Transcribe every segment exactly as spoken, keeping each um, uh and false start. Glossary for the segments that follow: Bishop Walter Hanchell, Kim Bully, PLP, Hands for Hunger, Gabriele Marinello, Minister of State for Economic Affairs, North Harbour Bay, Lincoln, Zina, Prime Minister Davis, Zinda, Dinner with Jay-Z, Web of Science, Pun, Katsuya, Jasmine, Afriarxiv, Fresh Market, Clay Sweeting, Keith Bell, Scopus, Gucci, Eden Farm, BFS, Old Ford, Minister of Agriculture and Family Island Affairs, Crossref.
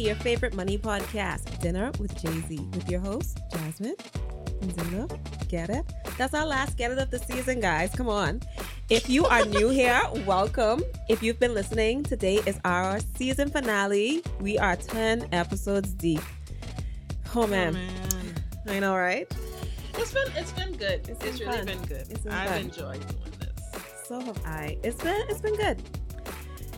to your favorite money podcast, Dinner with Jay-Z, with your hosts, Jasmine and Zinda. Get it? That's our last Get It of the season, guys. Come on. If you are new here, welcome. If you've been listening, today is our season finale. We are ten episodes deep. Oh man, oh, man. I know, right? It's been it's been good. It's, it's been really fun. been good. It's been I've fun. enjoyed doing this. So have I. It's been it's been good.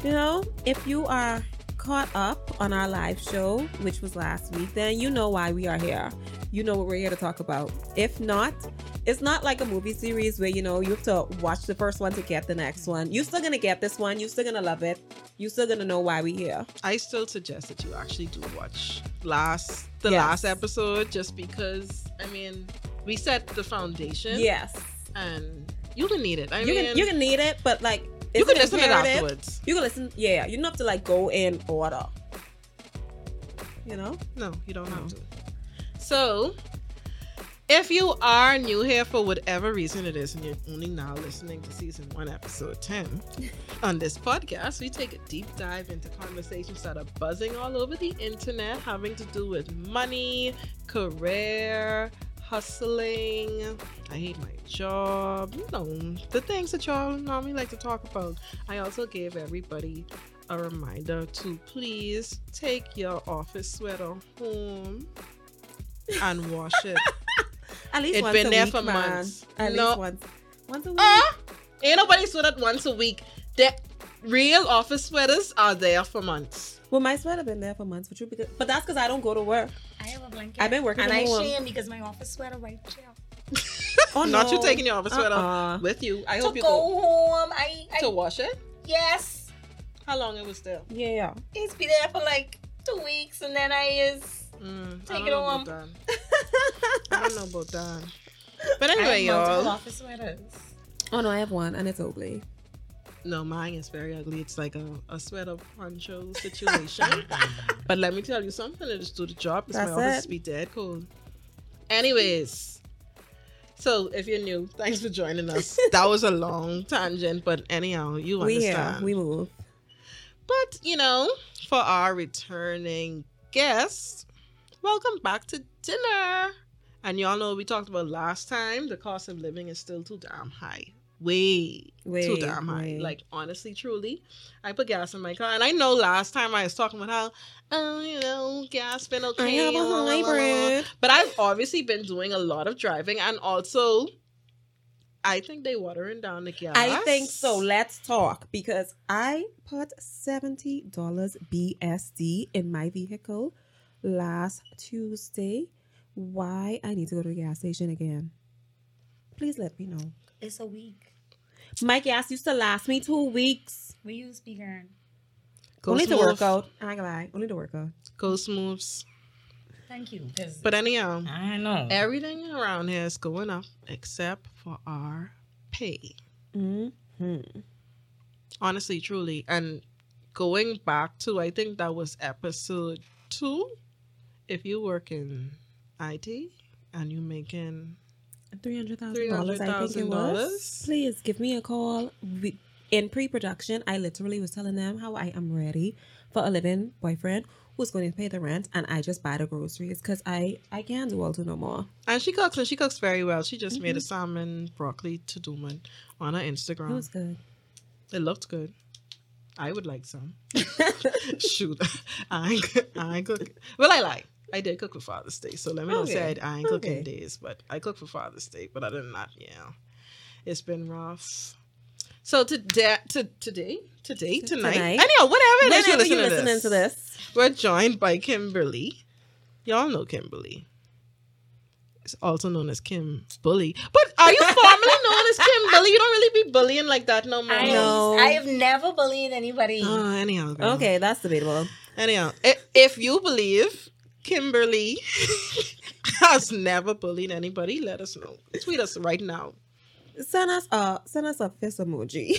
You know, if you are caught up on our live show, which was last week, then you know why we are here. You know what we're here to talk about. If not, it's not like a movie series where, you know, you have to watch the first one to get the next one. You're still going to get this one. You're still going to love it. You're still going to know why we're here. I still suggest that you actually do watch last the yes. last episode, just because, I mean, we set the foundation. Yes. And you're going to need it. I you mean, can, you're going to need it, but like, it's you can listen to it afterwards. You can listen. Yeah. You don't have to like go in order. You know? No, you don't no. have to. So, if you are new here for whatever reason it is, and you're only now listening to season one, episode ten, on this podcast, we take a deep dive into conversations that are buzzing all over the internet, having to do with money, career, hustling, I hate my job, you know, the things that y'all normally like to talk about. I also gave everybody a reminder to please take your office sweater home and wash it. At least it's once been a there week, for man. months. At no. least once. Once a week. Uh, ain't nobody sweated once a week. The real office sweaters are there for months. Well, my sweater been there for months, but, you because, but that's because I don't go to work. I have a blanket. I've been working. And I shame because my office sweater right there. Oh, no. Not you taking your office sweater uh-uh. with you. I to hope you go, go home. I, I to wash it. Yes. How long it was there? Yeah, yeah. It's been there for like two weeks, and then I is. Mm, Take I it home. I don't know about that. But anyway, I have y'all. Office sweaters. Oh no, I have one, and it's ugly. No, mine is very ugly. It's like a, a sweater poncho situation. But let me tell you something. It'll just do the job because my office it. be dead cold. Anyways, so if you're new, thanks for joining us. That was a long tangent, but anyhow, you understand. We here. We move. But you know, for our returning guests. Welcome back to dinner. And y'all know we talked about last time, the cost of living is still too damn high. Way, way too damn high. Way. Like, honestly, truly, I put gas in my car. And I know last time I was talking about how, oh, you know, gas been okay. I have a hybrid. But I've obviously been doing a lot of driving. And also, I think they watering down the gas. I think so. Let's talk. Because I put seventy dollars B S D in my vehicle last Tuesday. Why I need to go to the gas station again? Please let me know. It's a week. My gas used to last me two weeks. We use bigger. Only to work out. I ain't gonna lie. Only to work out. Ghost moves. Thank you. But anyhow, I know everything around here is going up except for our pay. Mm-hmm. Honestly, truly, and going back to I think that was episode. Two, if you work in I T and you're making three hundred thousand dollars, I think it was, please give me a call. We, in pre-production, I literally was telling them how I am ready for a living boyfriend who's going to pay the rent, and I just buy the groceries because I, I can't do all to no more. And she cooks, and she cooks very well. She just mm-hmm. made a salmon broccoli tudum on her Instagram. It was good. It looked good. I would like some. Shoot. I ain't, I ain't cook. Well, I lie. I did cook for Father's Day. So let me not okay. say I, I ain't okay. cooking days, but I cook for Father's Day. But other than that, yeah. It's been rough. So today, to, today, today, tonight. tonight. Anyhow, whatever it is you're listening, you listening to, this, to this. We're joined by Kimberly. Y'all know Kimberly. It's also known as Kim Bully. But are you formally known as Kim Bully? You don't really be bullying like that no more. I know. I have never bullied anybody. Oh, anyhow. Girl. Okay, that's debatable. Anyhow, if, if you believe Kimberly has never bullied anybody, let us know. Tweet us right now. Send us a send us a fist emoji.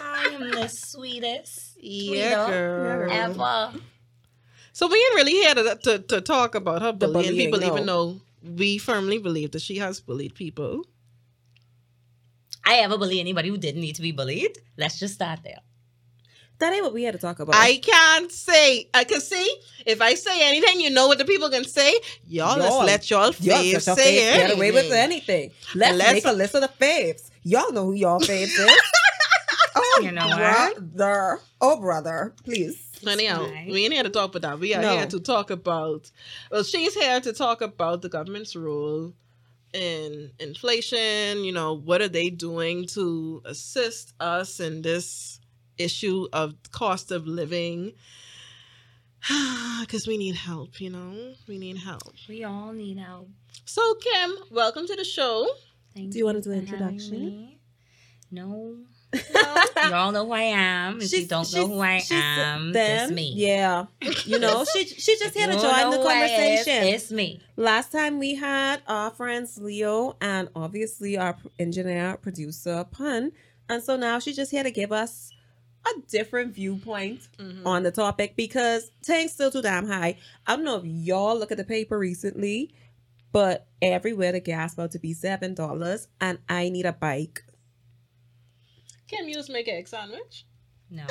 I am the sweetest yeah, girl. ever. So we ain't really here to to, to talk about her bullying, bullying people, no. even though. We firmly believe that she has bullied people. I ever bully anybody who didn't need to be bullied. Let's just start there. That ain't what we had to talk about. I can't say. I can see. If I say anything, you know what the people can say. Y'all, y'all let's let y'all faves y'all say faves anything. Get away with anything. Let's, let's make a list of the faves. Y'all know who y'all faves is. Oh, you know brother. What? Oh, brother. Please. Anyhow, nice. We ain't here to talk about that. We are no. here to talk about... Well, she's here to talk about the government's role in inflation. You know, what are they doing to assist us in this issue of cost of living? Because we need help, you know? We need help. We all need help. So, Kim, welcome to the show. Thank do you, you want to do an introduction? No. Well, y'all know who I am. If she's, you don't know who I am, them, it's me. Yeah. You know, she she just here to join the conversation. Is, it's me. Last time we had our friends Leo and obviously our engineer, producer, Pun. And so now she's just here to give us a different viewpoint mm-hmm. on the topic because things still too damn high. I don't know if y'all look at the paper recently, but everywhere the gas about to be seven dollars and I need a bike. Kim, you just make an egg sandwich? No.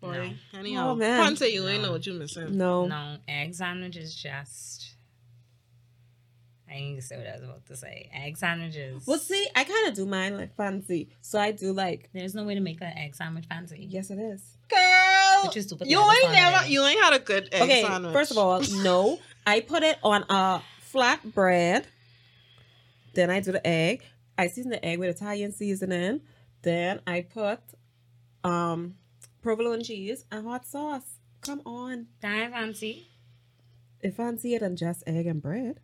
Boy, no. Anyhow, oh, can't say you no. ain't know what you missing. No. No, egg sandwich is just... I ain't say what I was about to say. Egg sandwiches. Well, see, I kind of do mine like fancy. So I do like... There's no way to make an egg sandwich fancy. Yes, it is. Girl! Is you ain't never... You ain't had a good egg okay, sandwich. Okay, first of all, no. I put it on a flat bread. Then I do the egg. I season the egg with Italian seasoning. Then I put um, provolone cheese and hot sauce. Come on. That fancy. If fancier than just egg and bread.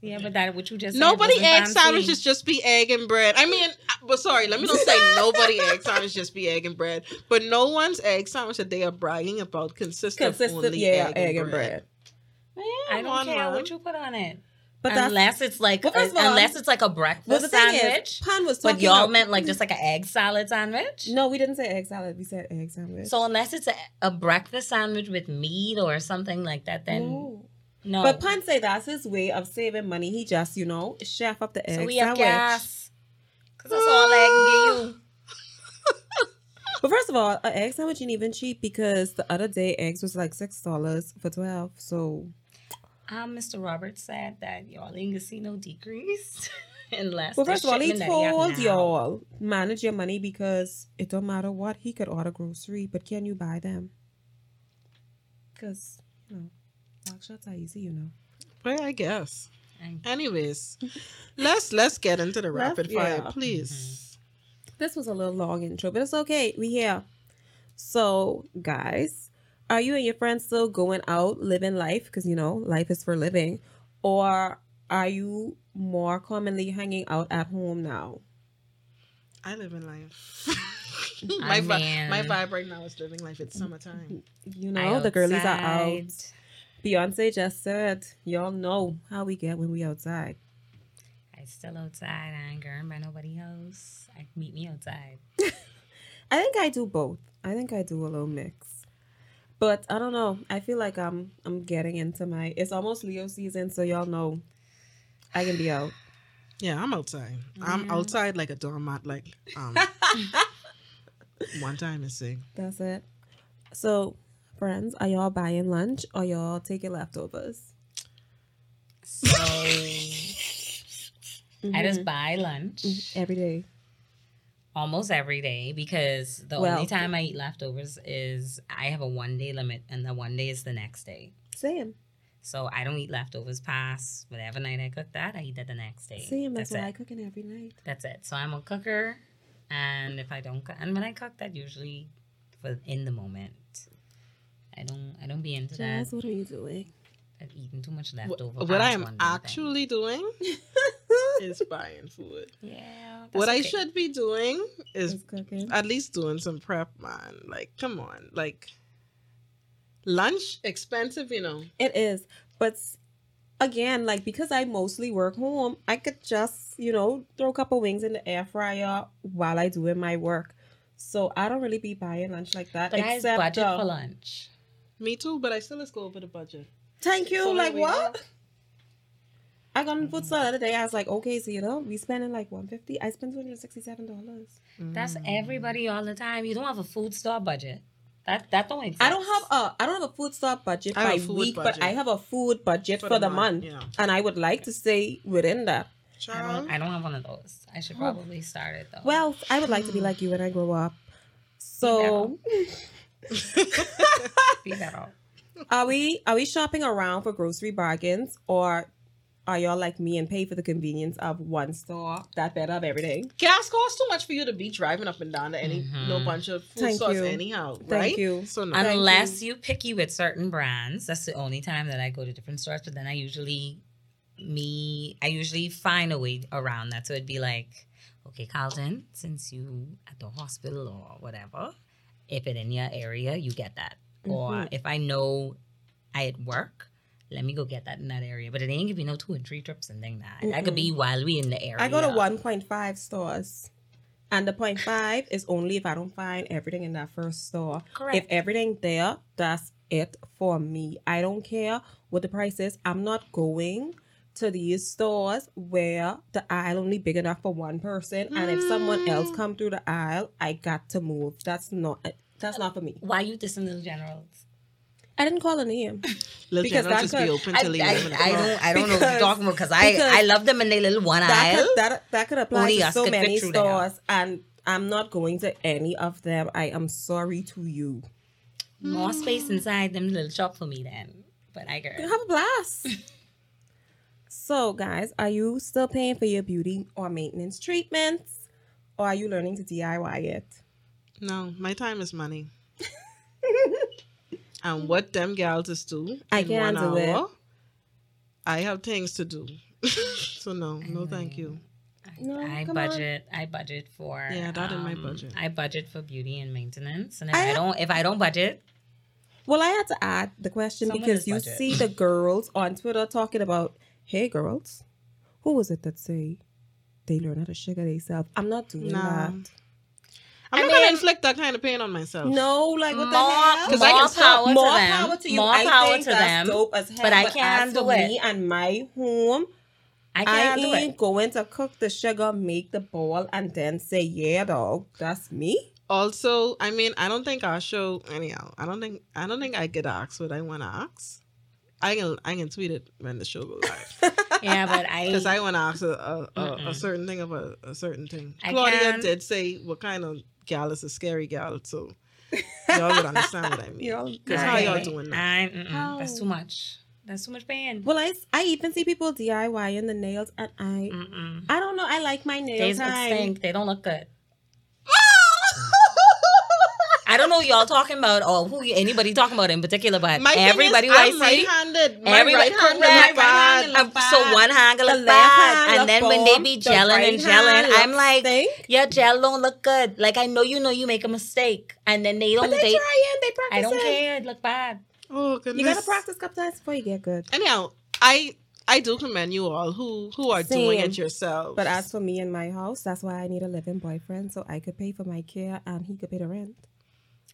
Yeah, but that what you just nobody egg sandwiches just be egg and bread. I mean, but sorry, let me not say nobody egg sandwiches just be egg and bread. But no one's egg sandwich that they are bragging about consists of only yeah, egg, egg and bread. And bread. I don't on care one. What you put on it. But unless it's like well, a, unless it's like a breakfast well, the thing sandwich. Is, Pun was talking but y'all about, meant like just like an egg salad sandwich? No, we didn't say egg salad. We said egg sandwich. So unless it's a, a breakfast sandwich with meat or something like that, then no. no. But Pun say that's his way of saving money. He just, you know, chef up the egg so we sandwich. Have gas. Because that's all I can give you. But first of all, an egg sandwich ain't even cheap because the other day eggs was like six dollars for twelve dollars. So... Um, Mister Roberts said that y'all ain't gonna see no decrease unless. Well, first of all, he told y'all manage your money because it don't matter what he could order grocery, but can you buy them? Because you know, lock shots are easy, you know. Well, I guess. Anyways, let's let's get into the rapid fire, yeah. please. Mm-hmm. This was a little long intro, but it's okay. We here. So, guys. Are you and your friends still going out, living life? Because, you know, life is for living. Or are you more commonly hanging out at home now? I live in life. my, vi- my vibe right now is living life. It's summertime. You know, outside. The girlies are out. Beyonce just said, y'all know how we get when we outside. I still outside. I ain't going by nobody else. I meet me outside. I think I do both. I think I do a little mix. But I don't know. I feel like I'm I'm getting into my... It's almost Leo season, so y'all know I can be out. Yeah, I'm outside. Yeah. I'm outside like a doormat. Like, um, one time and see. That's it. So, friends, are y'all buying lunch or y'all taking leftovers? So, mm-hmm. I just buy lunch. Every day. Almost every day because the well, only time I eat leftovers is I have a one day limit and the one day is the next day. Same. So I don't eat leftovers past whatever night I cook that. I eat that the next day. Same. That's, that's why it. I cook it every night. That's it. So I'm a cooker and if I don't cook, and when I cook that usually for in the moment. I don't I don't be into Jazz, that. What are you doing? I'm eating too much leftover. What I am actually doing is buying food. Yeah. What okay. I should be doing is at least doing some prep, man. Like, come on. Like, lunch, expensive, you know. It is. But again, like, because I mostly work home, I could just, you know, throw a couple wings in the air fryer while I doing my work. So I don't really be buying lunch like that. But except I budget uh, for lunch. Me too, but I still let's go over the budget. Thank you. So like what? Go. I got in the food store the other day. I was like, okay, so you know, we spending like one hundred fifty dollars. I spent two hundred sixty-seven dollars. That's everybody all the time. You don't have a food store budget. That that don't exist. I don't have a I don't have a food store budget by week, budget. But I have a food budget for, for the month, month. Yeah. And I would like to stay within that. I don't, I don't have one of those. I should probably start it though. Well, I would like to be like you when I grow up. So, be better. Are we are we shopping around for grocery bargains, or are y'all like me and pay for the convenience of one store that better of everything? Gas costs too much for you to be driving up and down to any mm-hmm. no bunch of food Thank stores you. anyhow, Thank right? You. So no. Unless you. you picky with certain brands, that's the only time that I go to different stores. But then I usually me I usually find a way around that. So it'd be like, okay, Carlton, since you at the hospital or whatever, if it's in your area, you get that. Mm-hmm. Or if I know I at work, let me go get that in that area. But it ain't give me no two and three trips and thing that. Mm-mm. That could be while we in the area. I go to one point five stores. And the point five is only if I don't find everything in that first store. Correct. If everything there, that's it for me. I don't care what the price is. I'm not going to these stores where the aisle only big enough for one person. Mm. And if someone else come through the aisle, I got to move. That's not that's not for me. Why you dissing Little Generals? I didn't call a name. Little because General just could, be open till eleven o'clock. I don't, I don't because, know what you're talking about cause I, because I love them in their little one that aisle. Could, that, that could apply Only to so many stores, and I'm not going to any of them. I am sorry to you. More mm. space inside them little shop for me then. But I girl. You have a blast. So guys, are you still paying for your beauty or maintenance treatments? Or are you learning to D I Y it? No, my time is money. And what them gals is do I in one do hour, it. I have things to do. So no, no I, thank you. I, no, I budget. On. I budget for yeah, that um, in my budget. I budget for beauty and maintenance, and if I, I don't, if I don't budget, well, I had to add the question because you budget. see the girls on Twitter talking about, hey girls, who was it that say they learn how to sugar themselves? I'm not doing no. that. I'm I not mean, gonna inflict that kind of pain on myself. No, like what more, the hell? Because I can stop. More them. power to you. More I power think to that's them. Dope as hell, but I can't do it. Me and my home, I can't I do it. I ain't going to cook the sugar, make the bowl, and then say, "Yeah, dog, that's me." Also, I mean, I don't think I'll show anyhow. I don't think I don't think I get asked what I want to ask. I can I can tweet it when the show goes live. Yeah, but I because I want to ask a a, a, a certain thing about a, a certain thing. I Claudia can. did say what kind of. Gal is a scary gal, so y'all would understand what I mean. Because how y'all doing that? I, oh. That's too much. That's too much pain. Well, I, I even see people DIYing the nails, and I mm-mm. I don't know. I like my nails. They stink. They don't look good. I don't know who y'all talking about or who anybody talking about in particular, but my everybody is, I see, right-handed. My everybody right-handed, correct, right-handed look bad. So one hand look the left bad, hand and then form, when they be gelling the and gelling, I'm like, stink. Your gel don't look good. Like I know you know you make a mistake, and then they don't. But they they, trying, they practice. I don't care. It look bad. Oh goodness! You gotta practice a couple times before you get good. Anyhow, I. I do commend you all who who are Same. doing it yourselves. But as for me and my house, that's why I need a living boyfriend so I could pay for my care and he could pay the rent.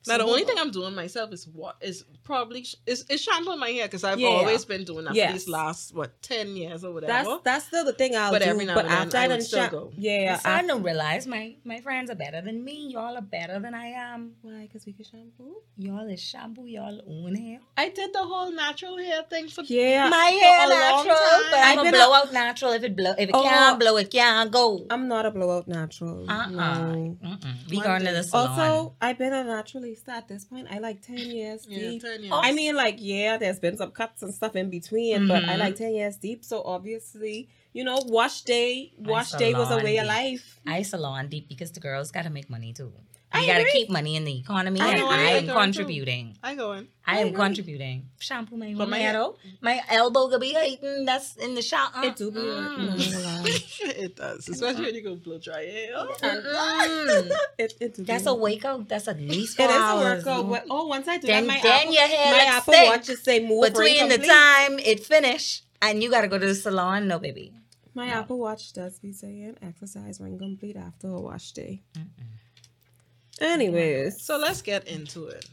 Now, so the only thing I'm doing myself is what is probably sh- is, is shampooing my hair because I've yeah. always been doing that yes. for these last, what, ten years or whatever. That's, that's still the thing I'll but do. Every now but every and then I would still sh- go. Yeah. Because I don't realize my, my friends are better than me. Y'all are better than I am. Why? Because we can shampoo? Y'all is shampoo y'all own hair. I did the whole natural hair thing for yeah. my hair for a natural, long time. But I'm a blowout a- natural. If it blow, if it oh, can't blow, it can't go. I'm not a blowout natural. Uh-uh. No. We going to the salon. Also, I've been a natural at this point. I like ten years yeah, deep. ten years. I mean, like, yeah, there's been some cuts and stuff in between, mm-hmm. but I like ten years deep. So obviously, you know, wash day, wash day was a way deep. of life. I salon deep because the girls got to make money too. You got to keep money in the economy. I, and I, I am contributing. Too. I go in. I, I am agree. contributing. Shampoo my hair. My, my elbow could be hurting. That's in the shop. Uh, it do be mm. It does. Especially when you go blow dry hair. Mm. it, it do That's a workout. That's at least four hours. It is a workout. Oh, once I do then, that, my, then apple, your hair my Apple Watch is say move. Between the time it finish and you got to go to the salon, no baby. My no. Apple Watch does be saying exercise when complete after a wash day. Mm-mm. Anyways, so let's get into it.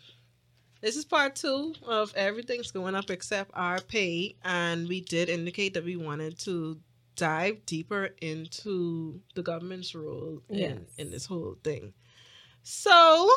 This is part two of everything's going up except our pay, and we did indicate that we wanted to dive deeper into the government's role yes. in, in this whole thing. So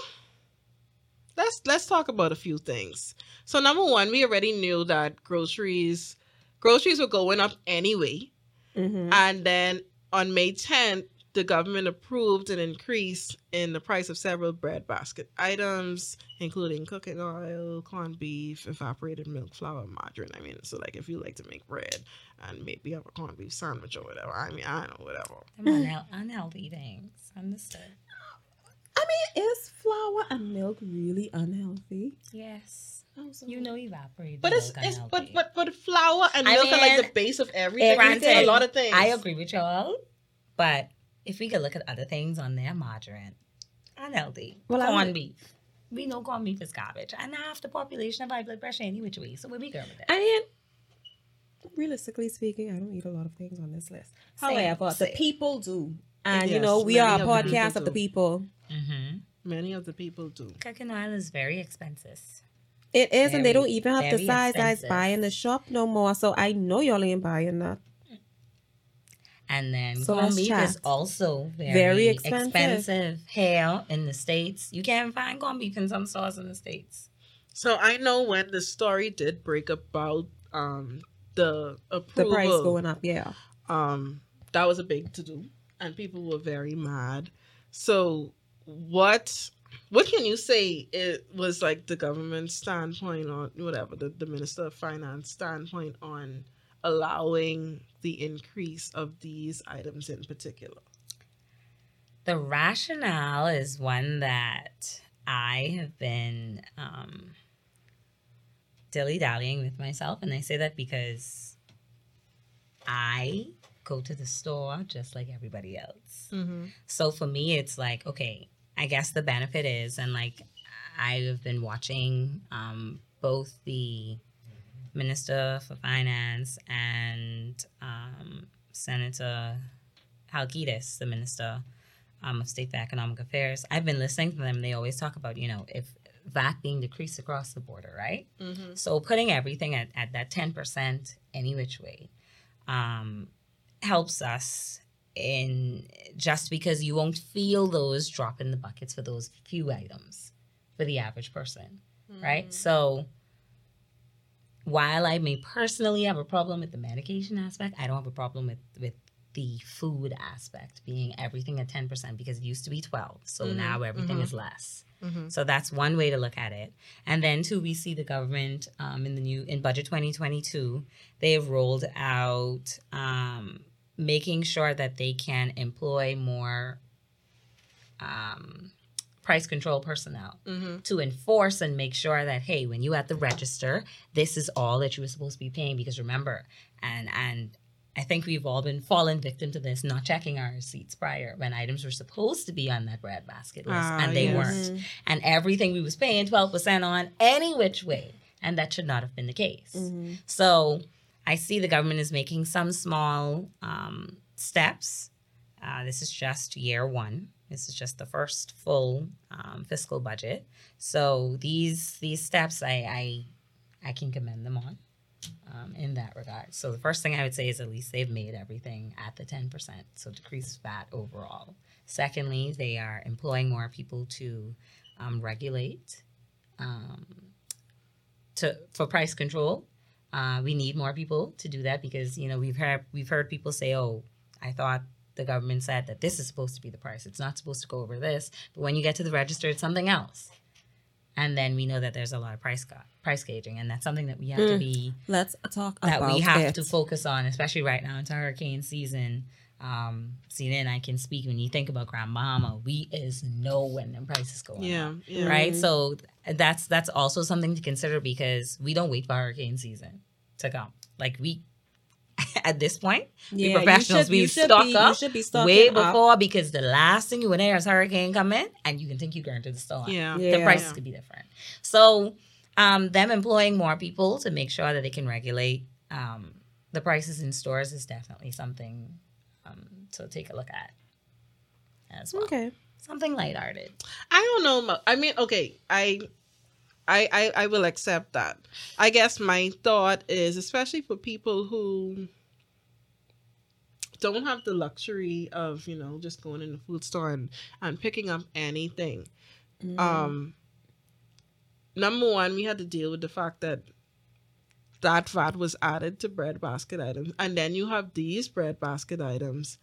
let's let's talk about a few things. So number one, we already knew that groceries groceries were going up anyway, mm-hmm. and then on May tenth, the government approved an increase in the price of several bread basket items, including cooking oil, corned beef, evaporated milk, flour, margarine. I mean, so like if you like to make bread and maybe have a corned beef sandwich or whatever, I mean, I know, whatever. I'm on unhealthy things. Understood. I mean, is flour and milk really unhealthy? Yes. You know evaporated but milk. It's, it's, but, but, but flour and I milk mean, are like the base of everything. Granted, a lot of things. I agree with y'all, but... If we could look at other things on there, margarine, unhealthy, well, corned I mean, beef. We know corned beef is garbage. And half the population have high blood pressure any which way. So we'll be good with that. I mean, realistically speaking, I don't eat a lot of things on this list. Same, However, same. the people do. And, yes, you know, we are a podcast of the people. Mm-hmm. Many of the people do. Cooking oil is very expensive. It is, very, and they don't even have the size expensive. I buy in the shop no more. So I know y'all ain't buying that. And then so corned beef chat. is also very, very expensive. expensive. Hell, in the States, you can't find corned beef in some stores in the States. So I know when the story did break about um, the approval, the price going up, yeah, um, that was a big to do, and people were very mad. So what, what can you say? It was like the government's standpoint on whatever the, the Minister of Finance standpoint on allowing the increase of these items in particular? The rationale is one that I have been um, dilly-dallying with myself, and I say that because I go to the store just like everybody else. Mm-hmm. So for me, it's like, okay, I guess the benefit is, and like I have been watching um, both the Minister for Finance and um, Senator Halkitis, the Minister um, of State for Economic Affairs. I've been listening to them. They always talk about, you know, if V A T being decreased across the border, right? Mm-hmm. So putting everything at, at that ten percent any which way um, helps us in just because you won't feel those drop in the buckets for those few items for the average person, mm-hmm. right? So... While I may personally have a problem with the medication aspect, I don't have a problem with, with the food aspect being everything at ten percent because it used to be twelve. So mm-hmm. now everything mm-hmm. is less. Mm-hmm. So that's one way to look at it. And then too, we see the government um, in the new in Budget twenty twenty-two, they have rolled out um, making sure that they can employ more um, price control personnel mm-hmm. to enforce and make sure that, hey, when you at the register, this is all that you were supposed to be paying. Because remember, and and I think we've all been fallen victim to this, not checking our receipts prior when items were supposed to be on that bread basket list ah, and they yes. weren't. Mm-hmm. And everything we was paying twelve percent on any which way. And that should not have been the case. Mm-hmm. So I see the government is making some small um, steps. Uh, this is just year one. This is just the first full um, fiscal budget. So these these steps, I I, I can commend them on um, in that regard. So the first thing I would say is at least they've made everything at the ten percent, so decreased V A T overall. Secondly, they are employing more people to um, regulate um, to for price control. Uh, we need more people to do that because you know we've heard we've heard people say, oh, I thought the government said that this is supposed to be the price. It's not supposed to go over this. But when you get to the register, it's something else. And then we know that there's a lot of price ga- price gauging, and that's something that we have mm. to be... Let's talk that about That we have it. to focus on, especially right now into hurricane season. Um, see, then I can speak. When you think about Grand Bahama, we is know when the prices go yeah, up. Yeah. Right? Mm-hmm. So that's that's also something to consider because we don't wait for hurricane season to come. Like, we... At this point, yeah, we professionals, should, we stock be, up be way before up. Because the last thing you want to hear is hurricane come in and you can think you're going to the store. Yeah. Yeah. The prices yeah. could be different. So um, them employing more people to make sure that they can regulate um, the prices in stores is definitely something um, to take a look at as well. Okay. Something lighthearted. I don't know. I mean, okay, I... I, I, I will accept that. I guess my thought is, especially for people who don't have the luxury of, you know, just going in the food store and, and picking up anything. Mm. Um, number one, we had to deal with the fact that that V A T was added to bread basket items. And then you have these bread basket items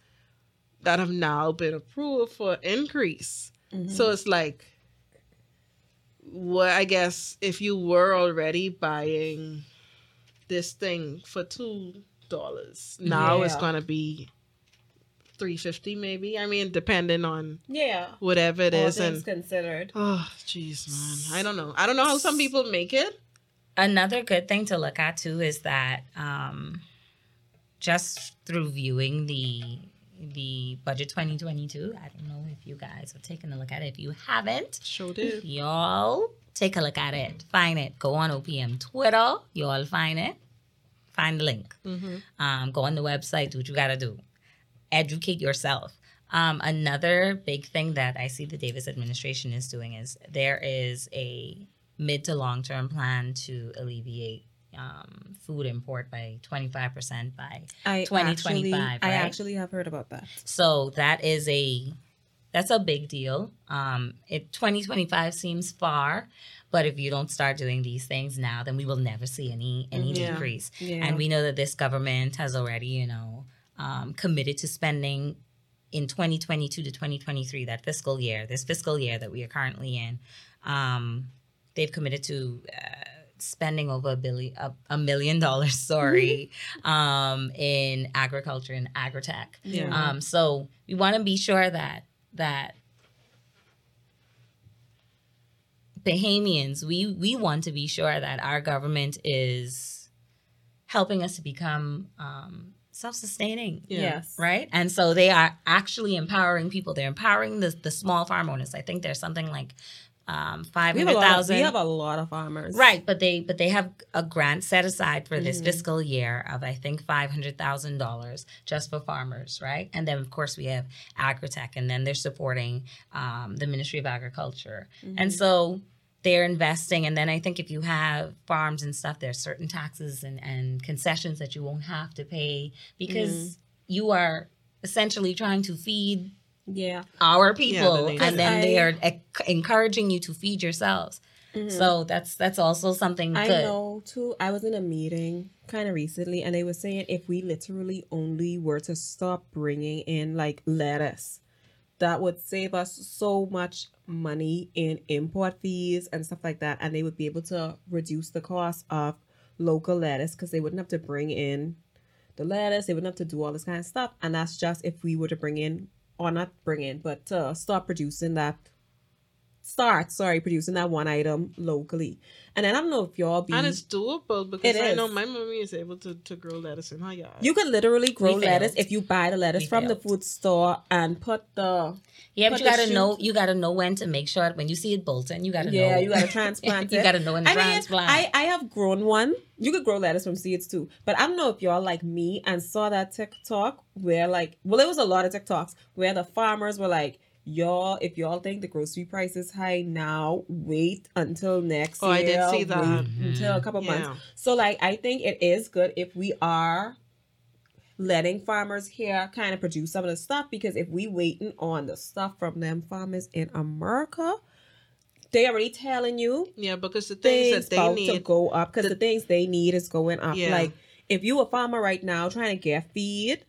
that have now been approved for increase. Mm-hmm. So it's like, well, I guess if you were already buying this thing for two dollars, now yeah. it's going to be three dollars and fifty cents maybe. I mean, depending on yeah. whatever it All is. And considered. Oh, jeez, man. I don't know. I don't know how some people make it. Another good thing to look at, too, is that um, just through viewing the the budget twenty twenty-two, I don't know if you guys have taken a look at it. If you haven't, sure did. Y'all take a look at it. Find it. Go on O P M Twitter. Y'all find it. Find the link. Mm-hmm. Um, go on the website. Do what you got to do. Educate yourself. Um, another big thing that I see the Davis administration is doing is there is a mid to long-term plan to alleviate um, food import by twenty-five percent by I twenty twenty-five. Actually, right? I actually have heard about that. So that is a, that's a big deal. Um, it twenty twenty-five seems far, but if you don't start doing these things now, then we will never see any, any yeah. decrease. Yeah. And we know that this government has already, you know, um, committed to spending in twenty twenty-two to twenty twenty-three, that fiscal year, this fiscal year that we are currently in, um, they've committed to uh, spending over a billion, a, a million dollars, sorry, um, in agriculture and agri-tech. Yeah. Um, so we want to be sure that that Bahamians, we we want to be sure that our government is helping us to become um, self-sustaining. Yeah. Yes. Right? And so they are actually empowering people. They're empowering the the small farm owners. I think there's something like Um, five hundred thousand. We have a lot of farmers. Right, but they but they have a grant set aside for this mm-hmm. fiscal year of, I think, five hundred thousand dollars just for farmers, right? And then, of course, we have Agritech, and then they're supporting um, the Ministry of Agriculture. Mm-hmm. And so they're investing, and then I think if you have farms and stuff, there's certain taxes and, and concessions that you won't have to pay because mm-hmm. you are essentially trying to feed Yeah, our people, yeah, and then I, they are e- encouraging you to feed yourselves. Mm-hmm. So that's that's also something I good. know too. I was in a meeting kind of recently, and they were saying if we literally only were to stop bringing in like lettuce, that would save us so much money in import fees and stuff like that, and they would be able to reduce the cost of local lettuce because they wouldn't have to bring in the lettuce. They wouldn't have to do all this kind of stuff, and that's just if we were to bring in. Or not bring in, but uh, start producing that, start, sorry, producing that one item locally. And then I don't know if y'all be... And it's doable because it I is. know my mommy is able to, to grow lettuce in her yard. You can literally grow we lettuce failed. if you buy the lettuce we from failed. the food store and put the... Yeah, put but you gotta shoot. know you gotta know when to make sure when you see it bolting, you gotta yeah, know. Yeah, you gotta transplant it. You gotta know when to I transplant. Mean, I, I have grown one. You could grow lettuce from seeds too. But I don't know if y'all like me and saw that TikTok where like... Well, it was a lot of TikToks where the farmers were like, y'all, if y'all think the grocery price is high now, wait until next oh, year. Oh, I did see that. Wait mm-hmm. until a couple yeah. months. So, like, I think it is good if we are letting farmers here kind of produce some of the stuff because if we waiting on the stuff from them farmers in America, they already telling you. Yeah, because the things, things that they need to go up because the, the things they need is going up. Yeah. Like, if you a farmer right now trying to get feed,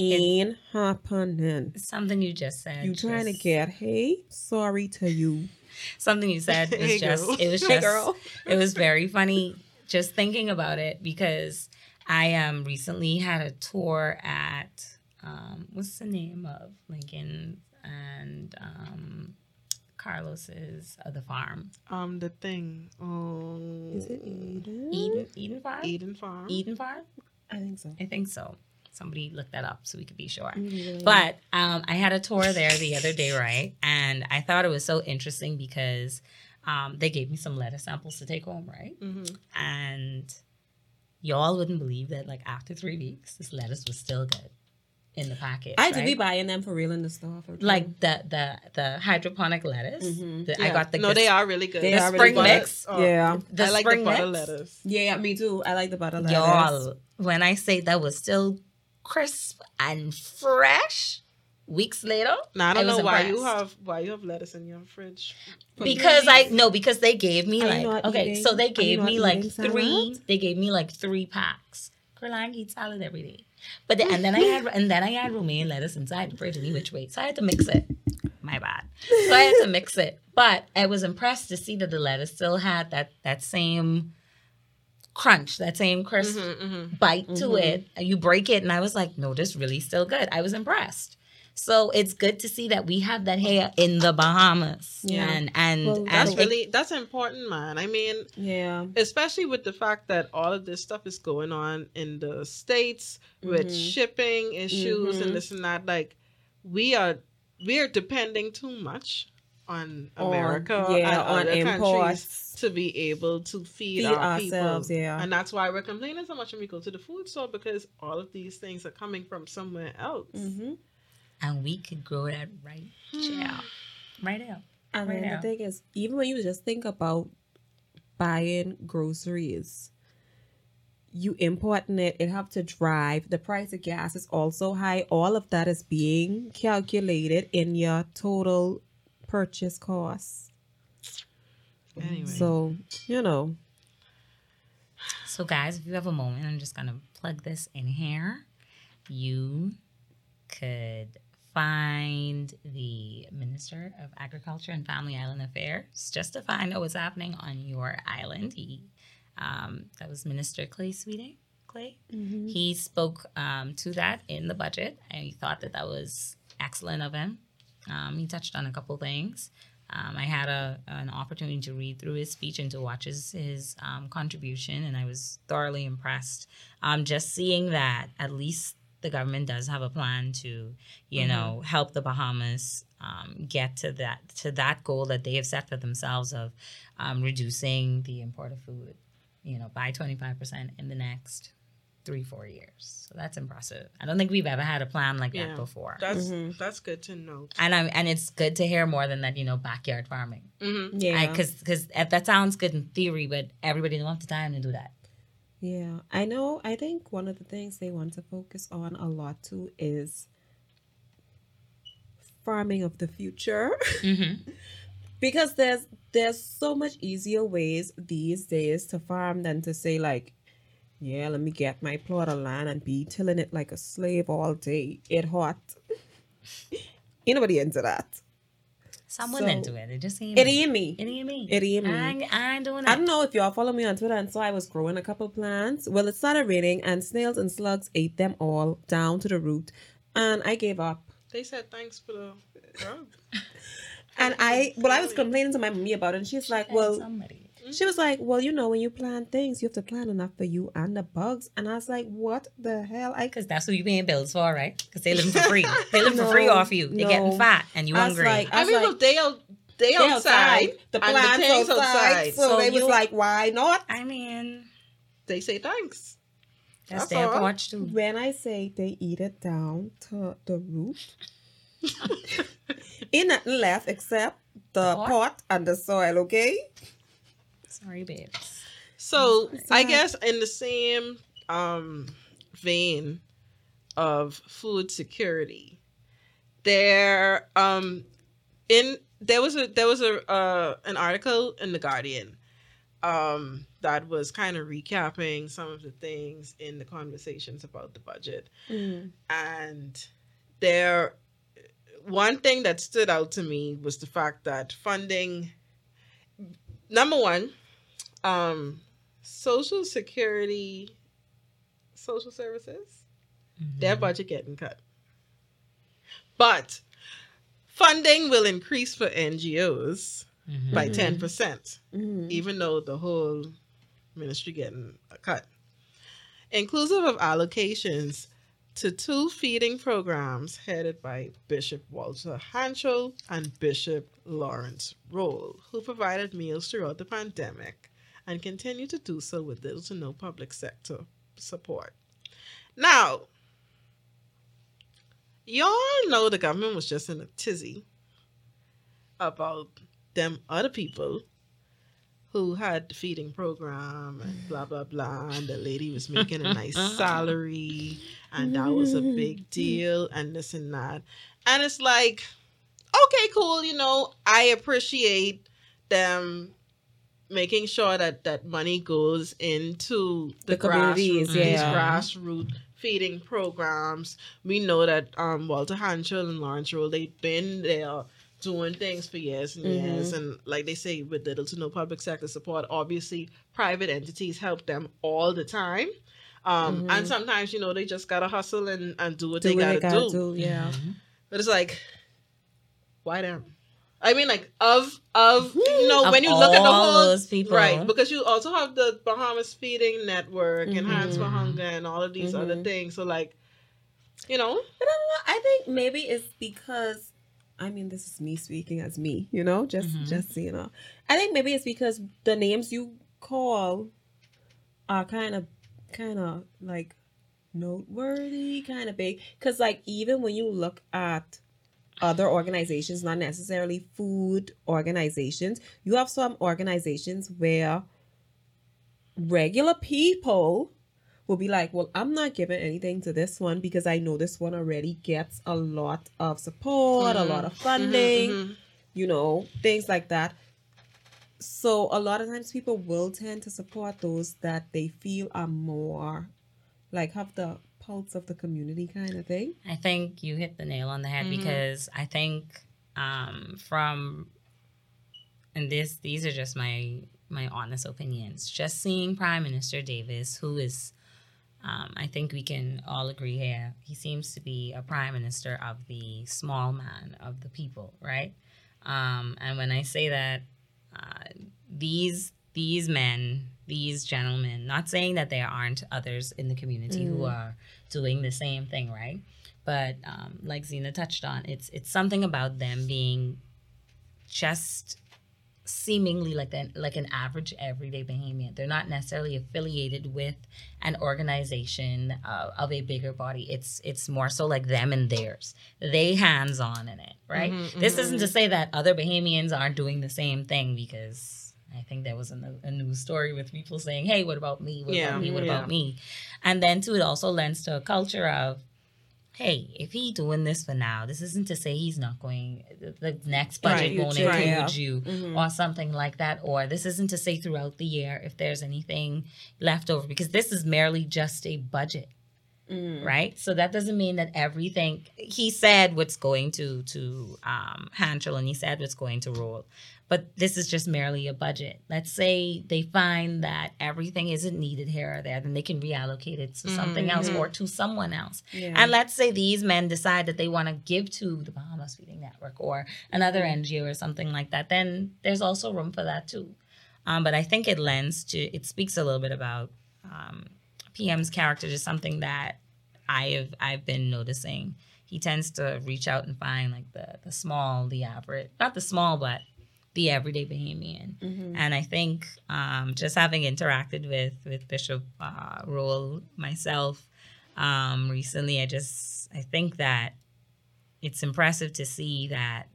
ain't happening. Something you just said. You trying to get hey, sorry to you. Something you said was hey just girl. it was just hey girl. It was very funny just thinking about it because I um recently had a tour at um what's the name of Lincoln and um Carlos's uh, the farm. Um the thing. Oh Is it Eden? Eden Eden Farm? Eden Farm. Eden Farm? I think so. I think so. Somebody look that up so we could be sure. Mm-hmm. But um, I had a tour there the other day, right? And I thought it was so interesting because um, they gave me some lettuce samples to take home, right? Mm-hmm. And y'all wouldn't believe that, like, after three weeks, this lettuce was still good. in the pocket. I right? do be buying them for real in the store. For like the, the the hydroponic lettuce. Mm-hmm. The, yeah. I got the no, they are really good. They the are spring really mix. Butter, oh, yeah, the I like spring the butter mix. Lettuce. Yeah, me too. I like the butter lettuce. Y'all, when I say that was still crisp and fresh. Weeks later, now, I don't I know impressed. why you have why you have lettuce in your fridge. But because I no because they gave me like okay eating? so they gave me like three salad? they gave me like three packs. Girl, I eat salad every day. But then, and then I had and then I had romaine lettuce inside the fridge any which way, so I had to mix it. My bad. So I had to mix it. But I was impressed to see that the lettuce still had that that same crunch, that same crisp mm-hmm, mm-hmm. bite to mm-hmm. it. And you break it, and I was like, no, this really still good. I was impressed. So it's good to see that we have that here in the Bahamas. Yeah. And, and, well, and that's really, that's important, man. I mean, yeah, especially with the fact that all of this stuff is going on in the States with mm-hmm. shipping issues mm-hmm. and this and that. Like we are, we are depending too much on America on, yeah, and on other imports countries to be able to feed, feed our ourselves, people. Yeah. And that's why we're complaining so much when we go to the food store, because all of these things are coming from somewhere else. Mm-hmm. And we could grow that right out. Right out. And right then out. The thing is, even when you just think about buying groceries, you importing it, it have to drive. The price of gas is also high. All of that is being calculated in your total purchase costs. Anyway. So, you know. So, guys, if you have a moment, I'm just going to plug this in here. You could find the Minister of Agriculture and Family Island Affairs just to find out what's happening on your island. He, um, that was Minister Clay Sweeting. Clay, mm-hmm. He spoke um, to that in the budget. I thought that that was excellent of him. Um, he touched on a couple things. Um, I had a an opportunity to read through his speech and to watch his, his um, contribution, and I was thoroughly impressed. Um, just seeing that at least the government does have a plan to, you mm-hmm. know, help the Bahamas um, get to that to that goal that they have set for themselves of um, reducing the import of food, you know, by twenty-five percent in the next three, four years. So that's impressive. I don't think we've ever had a plan like yeah, that before. That's mm-hmm. that's good to know. And I'm and it's good to hear more than that, you know, backyard farming. Mm-hmm. Yeah. Because because that sounds good in theory, but everybody don't have the time to do that. Yeah, I know. I think one of the things they want to focus on a lot too is farming of the future, mm-hmm. because there's there's so much easier ways these days to farm than to say like, yeah, let me get my plot of land and be tilling it like a slave all day. It hot. Ain't nobody into that. Someone so, into it. It just ain't me. It ain't me. It ain't me. It ain't me. I ain't, I ain't doing it. I don't know if y'all follow me on Twitter, and so I was growing a couple plants. Well, it started raining, and snails and slugs ate them all down to the root, and I gave up. They said thanks for the rub. and I, well, I was complaining to my mommy about it, and she's like, well, somebody. She was like, well, you know, when you plant things, you have to plant enough for you and the bugs. And I was like, what the hell? Because that's what you're paying bills for, right? Because they're living for free. They're living no, for free off you. They're no. getting fat and you hungry. Like, I, I mean, like, well, they, out, they, they outside. outside. The plants the outside. outside. So, so they you, was like, why not? I mean, they say thanks. That's, that's their porch too. When I say they eat it down to the root, ain't nothing left except the, the pot? pot and the soil, okay? Sorry, babes. So I guess in the same um, vein of food security, there um, in there was a there was a uh, an article in The Guardian um, that was kind of recapping some of the things in the conversations about the budget, mm-hmm. and there one thing that stood out to me was the fact that funding, number one. Um, social security, social services, mm-hmm. their budget getting cut. But funding will increase for N G Os mm-hmm. by ten percent, mm-hmm. even though the whole ministry getting a cut. Inclusive of allocations to two feeding programs headed by Bishop Walter Hanchell and Bishop Lawrence Rolle, who provided meals throughout the pandemic and continue to do so with little to no public sector support. Now, y'all know the government was just in a tizzy about them other people who had the feeding program and blah, blah, blah. And the lady was making a nice salary and that was a big deal and this and that. And it's like, okay, cool. You know, I appreciate them making sure that that money goes into the, the communities, grassroots, yeah. these grassroots feeding programs. We know that um, Walter Hanchell and Lawrence Rolle, they've been there doing things for years and mm-hmm. years. And like they say, with little to no public sector support, obviously private entities help them all the time. Um, mm-hmm. And sometimes, you know, they just got to hustle and, and do what do they got to do. do. Yeah. Mm-hmm. But it's like, why them? I mean, like, of, of you know, of when you look at the whole... those people. Right, because you also have the Bahamas Feeding Network mm-hmm. and Hands for Hunger and all of these mm-hmm. other things. So, like, you know... But I don't know. I think maybe it's because... I mean, this is me speaking as me, you know? Just, mm-hmm. just you know. I think maybe it's because the names you call are kind of, kind of, like, noteworthy, kind of big. Because, like, even when you look at... other organizations, not necessarily food organizations. You have some organizations where regular people will be like, well, I'm not giving anything to this one because I know this one already gets a lot of support, mm-hmm. a lot of funding, mm-hmm, mm-hmm. you know, things like that. So a lot of times people will tend to support those that they feel are more, like, have the pulse of the community kind of thing. I think you hit the nail on the head mm-hmm. because I think um, from, and this these are just my my honest opinions, just seeing Prime Minister Davis, who is, um, I think we can all agree here, he seems to be a prime minister of the small man, of the people, right? Um, and when I say that, uh, these these men... these gentlemen, not saying that there aren't others in the community mm. who are doing the same thing, right? But um, like Zinda touched on, it's it's something about them being just seemingly like an, like an average everyday Bahamian. They're not necessarily affiliated with an organization uh, of a bigger body. It's it's more so like them and theirs. They hands-on in it, right? Mm-hmm, this mm-hmm. isn't to say that other Bahamians aren't doing the same thing because... I think there was a, no, a news story with people saying, hey, what about me? What yeah, about me? What yeah. about me? And then, too, it also lends to a culture of, hey, if he doing this for now, this isn't to say he's not going, the next budget right, won't include yeah. you mm-hmm. or something like that. Or this isn't to say throughout the year if there's anything left over, because this is merely just a budget. Mm. Right? So that doesn't mean that everything, he said what's going to, to um, Hanchell and he said what's going to Rolle. But this is just merely a budget. Let's say they find that everything isn't needed here or there, then they can reallocate it to something mm-hmm. else or to someone else. Yeah. And let's say these men decide that they want to give to the Bahamas Feeding Network or another mm-hmm. N G O or something like that. Then there's also room for that too. Um, but I think it lends to, it speaks a little bit about um, P M's character, just something that I have I've been noticing. He tends to reach out and find like the the small, the average, not the small, but the everyday Bahamian. Mm-hmm. And I think um, just having interacted with, with Bishop uh, Rolle myself um, recently, I just, I think that it's impressive to see that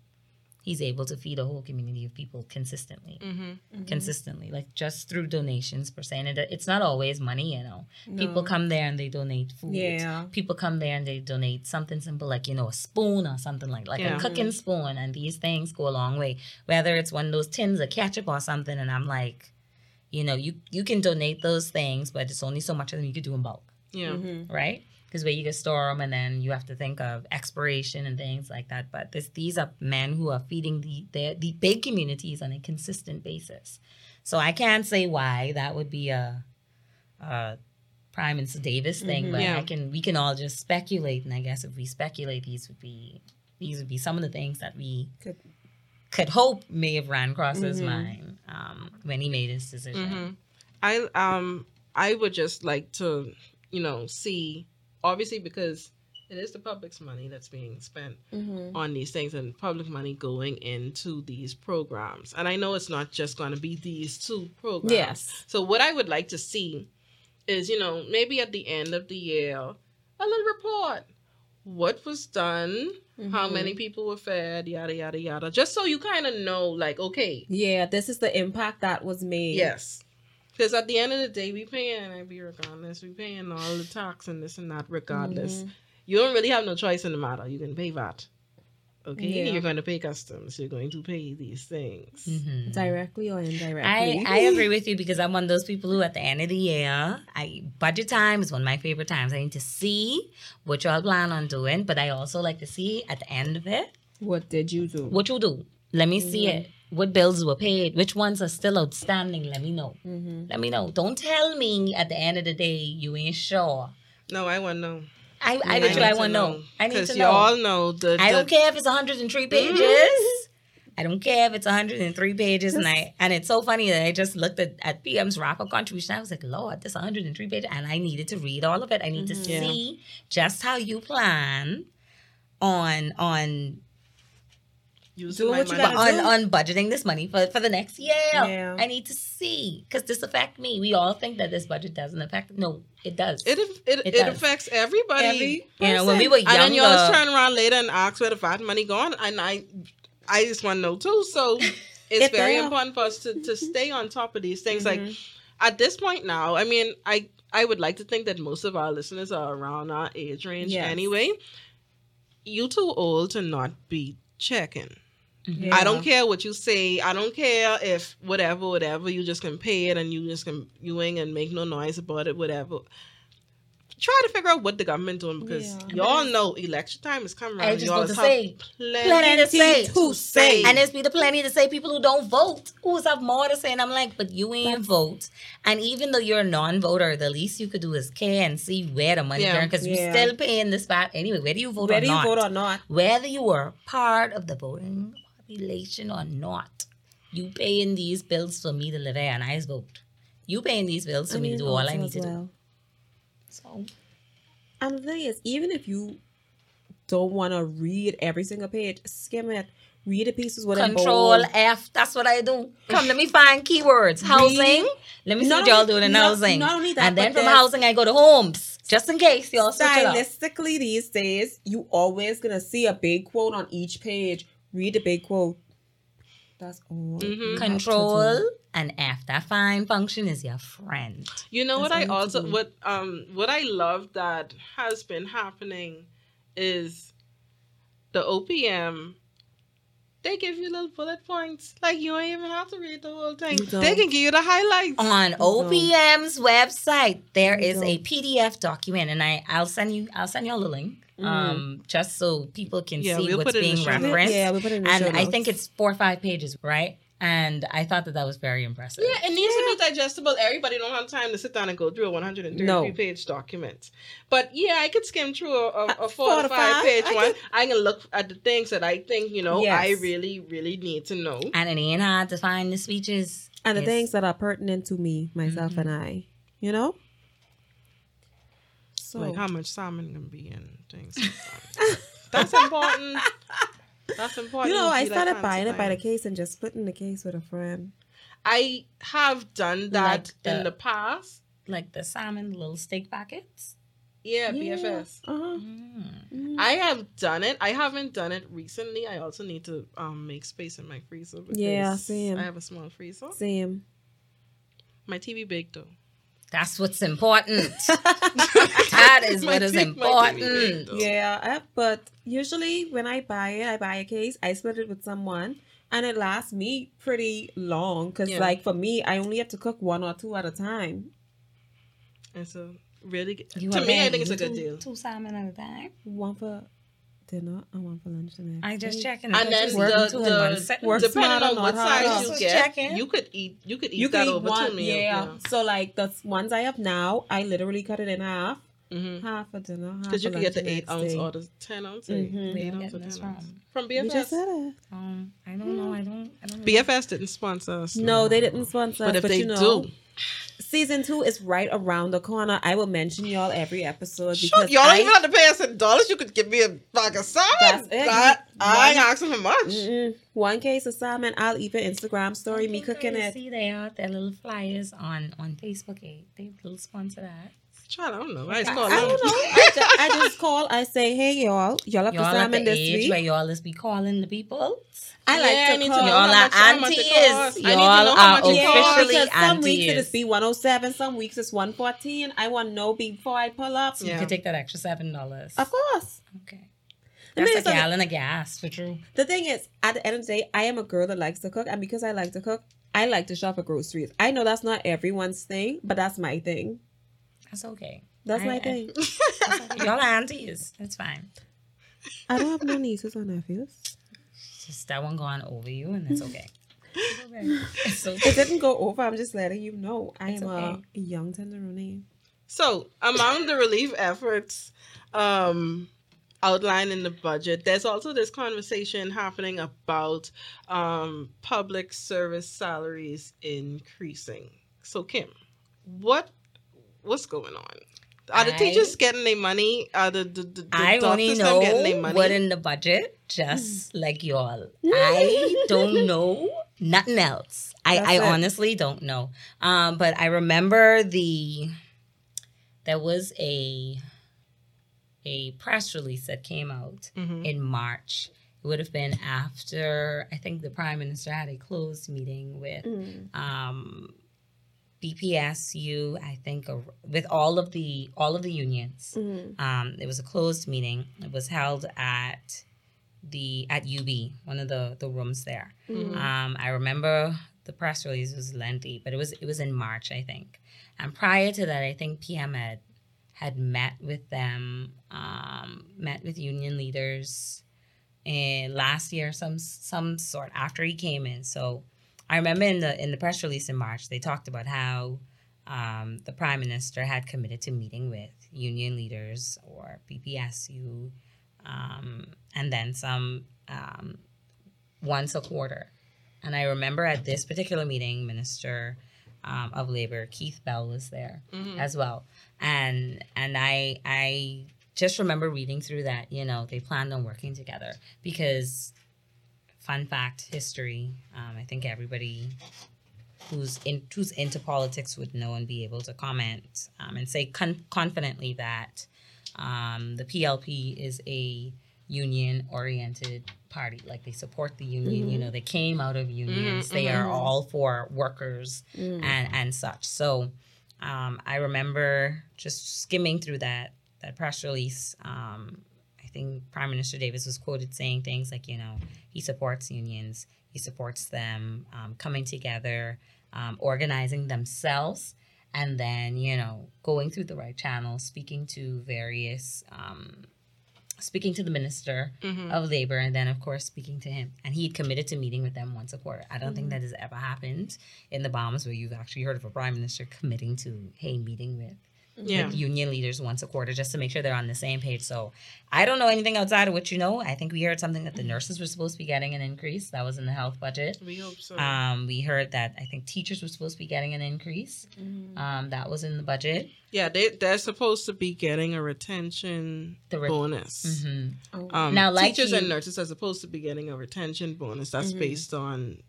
he's able to feed a whole community of people consistently, mm-hmm. Mm-hmm. consistently, like just through donations per se. And it, it's not always money, you know. No. People come there and they donate food. Yeah. People come there and they donate something simple, like, you know, a spoon or something like like yeah. a cooking spoon. And these things go a long way. Whether it's one of those tins of ketchup or something. And I'm like, you know, you, you can donate those things, but it's only so much of them you could do in bulk. Yeah. Mm-hmm. Right? Because where you can store them and then you have to think of expiration and things like that. But this, these are men who are feeding the, the the big communities on a consistent basis. So I can't say why that would be a, a Prime Minister Davis thing, mm-hmm, but yeah. I can we can all just speculate. And I guess if we speculate, these would be these would be some of the things that we could, could hope may have ran across mm-hmm. his mind um, when he made his decision. Mm-hmm. I um I would just like to, you know, see. Obviously, because it is the public's money that's being spent mm-hmm. on these things and public money going into these programs. And I know it's not just going to be these two programs. Yes. So what I would like to see is, you know, maybe at the end of the year, a little report. what was done, mm-hmm. how many people were fed, yada, yada, yada. Just so you kind of know, like, okay. Yeah, this is the impact that was made. Yes. Because at the end of the day, we paying every regardless. We paying all the tax and this and that regardless. Mm-hmm. You don't really have no choice in the matter. You can pay V A T. Okay, yeah. You're going to pay customs. You're going to pay these things. Mm-hmm. Directly or indirectly. I, I agree with you because I'm one of those people who at the end of the year, I budget time is one of my favorite times. I need to see what y'all plan on doing, but I also like to see at the end of it. What did you do? What you do. Let me mm-hmm. see it. What bills were paid? Which ones are still outstanding? Let me know. Mm-hmm. Let me know. Don't tell me at the end of the day you ain't sure. No, I want to know. I, I bet you I want to know. know. I need to know. Because you all know. The, the... I don't care if it's one hundred three pages. I don't care if it's one hundred three pages. And I and it's so funny that I just looked at, at P M's Rock-Up contribution. I was like, Lord, this one hundred three pages. And I needed to read all of it. I need mm-hmm. to yeah. see just how you plan on on, Using my what money. You on, on budgeting this money for, for the next year. Yeah. I need to see. Because this affects me. We all think that this budget doesn't affect. No. It does. It it, it, it does. affects everybody. Every you know, when we were younger. And then you always turn around later and ask where the V A T money gone. And I I just want to know too. So it's very there. important for us to, to stay on top of these things. Mm-hmm. Like at this point now, I mean, I, I would like to think that most of our listeners are around our age range yes. anyway. You're too old to not be checking. Yeah. I don't care what you say. I don't care if whatever, whatever. You just can pay it and you just can you ain't and make no noise about it, whatever. Try to figure out what the government doing because yeah. y'all know election time is coming around. I just y'all to say, plenty, plenty to say. To say. And it's be the plenty to say people who don't vote, who's have more to say. And I'm like, but you ain't That's... vote. And even though you're a non-voter, the least you could do is care and see where the money yeah. going because yeah. you're still paying this back anyway, whether you vote whether or not. Whether you vote or not. Whether you were part of the voting population or not, you paying these bills for me to live here and I vote. You paying these bills for I me to do all I need to well. do. So, and the thing is, even if you don't want to read every single page, skim it. Read the pieces with Control a bowl. F. That's what I do. Come, let me find keywords. Housing. Read. Let me see not what y'all doing in not, housing. Not only that, and then from housing, I go to homes. Just in case y'all switch it up. Stylistically, these days, you always gonna see a big quote on each page. Read the big quote. That's all. Mm-hmm. Control and F. That fine function is your friend. You know That's what I also do. what um what I love that has been happening is the O P M. They give you little bullet points. Like you don't even have to read the whole thing. They can give you the highlights. On O P M's website, there is a P D F document, and I I'll send you I'll send y'all the link. Mm. Um, just so people can yeah, see we'll what's being referenced. Yeah, we'll put it in the And show notes. I think it's four or five pages, right? And I thought that that was very impressive. Yeah, it needs yeah. to be digestible. Everybody don't have time to sit down and go through a one hundred thirty-three page no. document. But yeah, I could skim through a, a, a four, four to five, five page I one. Could... I can look at the things that I think, you know, yes. I really, really need to know. And it ain't hard to find the speeches. And the yes. things that are pertinent to me, myself mm-hmm. and I, you know? So. Like how much salmon can be in things. That's important. That's important. You know, I started like buying it by the case and just splitting the case with a friend. I have done that like the, in the past. Like the salmon little steak packets? Yeah, yeah. B F S. Uh-huh. Mm. I have done it. I haven't done it recently. I also need to um, make space in my freezer. Yeah, same. I have a small freezer. Same. My T V big though. That's what's important. That is what is important. Yeah, but usually when I buy it, I buy a case, I split it with someone, and it lasts me pretty long. Because, yeah. like, for me, I only have to cook one or two at a time. And so, really, you to me, I think it's a good deal. Two salmon at a time. One for dinner and one for lunch. Tonight. I just checking. And then the, the, the depending on what size you get, you could eat. You could eat you that could eat over one, two meals. Yeah. yeah. So like the ones I have now, I literally cut it in half, mm-hmm. half for dinner, half for lunch. Because you can get the eight ounce or the ten ounce, mm-hmm. eight ounce or ten ounce from B F S. You just said it. Um, I don't know. I don't. I don't know. B F S didn't sponsor us. No, no they didn't sponsor us. But if but they you know, do. Season two is right around the corner. I will mention y'all every episode. Because sure, y'all don't even have to pay us in dollars. You could give me a bag of salmon. I, I ain't asking for much. Mm-mm. One case of salmon. I'll even Instagram story me cooking it. See, they are their little flyers on, on Facebook. Eh? They little sponsor that. Child, I don't know. I just call. I, I don't know. I, just, I just call. I say, hey, y'all. Y'all up y'all to salmon this age week. Where y'all is be calling the people. I like yeah, to I call. To y'all are aunties. Y'all are officially aunties. Some weeks it is B one oh seven. Some weeks it's one fourteen. I want to know before I pull up. So yeah. You can take that extra seven dollars. Of course. Okay. That's a gallon of gas, for true. The thing is, at the end of the day, I am a girl that likes to cook. And because I like to cook, I like to shop for groceries. I know that's not everyone's thing, but that's my thing. That's okay. That's I, my I, thing. That's okay. Y'all are aunties. That's fine. I don't have no nieces or nephews. Just that one going over you, and that's okay. It's okay. It's okay. It didn't go over. I'm just letting you know. I it's am okay. a young tenderoni. So, among the relief efforts um, outlined in the budget, there's also this conversation happening about um, public service salaries increasing. So, Kim, what? What's going on? Are the I, teachers getting their money? Are the, the, the, the I only know what in the budget, just mm. like y'all. I don't know nothing else. That's I, I honestly don't know. Um, but I remember the there was a a press release that came out mm-hmm. in March. It would have been after I think the Prime Minister had a closed meeting with. Mm. Um, B P S U, I think, with all of the all of the unions. Mm-hmm. Um, it was a closed meeting. It was held at the at U B, one of the, the rooms there. Mm-hmm. Um, I remember the press release was lengthy, but it was it was in March, I think. And prior to that, I think P M Ed had met with them, um, met with union leaders, in last year, some some sort after he came in. So. I remember in the in the press release in March, they talked about how um, the Prime Minister had committed to meeting with union leaders or B P S U, um, and then some um, once a quarter. And I remember at this particular meeting, Minister um, of Labor Keith Bell was there mm-hmm. as well, and and I I just remember reading through that. You know, they planned on working together because. Fun fact, history. Um, I think everybody who's in who's into politics would know and be able to comment um, and say con- confidently that um, the P L P is a union-oriented party. Like they support the union. Mm-hmm. You know, they came out of unions. Mm-hmm. They are all for workers mm-hmm. and and such. So um, I remember just skimming through that that press release. Um, I think Prime Minister Davis was quoted saying things like, you know, he supports unions, he supports them um, coming together, um, organizing themselves, and then, you know, going through the right channel, speaking to various, um, speaking to the Minister mm-hmm. of Labor, and then, of course, speaking to him. And he committed to meeting with them once a quarter. I don't mm-hmm. think that has ever happened in the Bahamas where you've actually heard of a Prime Minister committing to, hey, meeting with. Yeah. With union leaders once a quarter just to make sure they're on the same page. So I don't know anything outside of what you know. I think we heard something that the nurses were supposed to be getting an increase. That was in the health budget. We hope so. Um, we heard that I think teachers were supposed to be getting an increase. Mm-hmm. Um, that was in the budget. Yeah, they, they're supposed to be getting a retention the re- bonus. Mm-hmm. Oh. Um, now, like teachers you, and nurses are supposed to be getting a retention bonus. That's mm-hmm. based on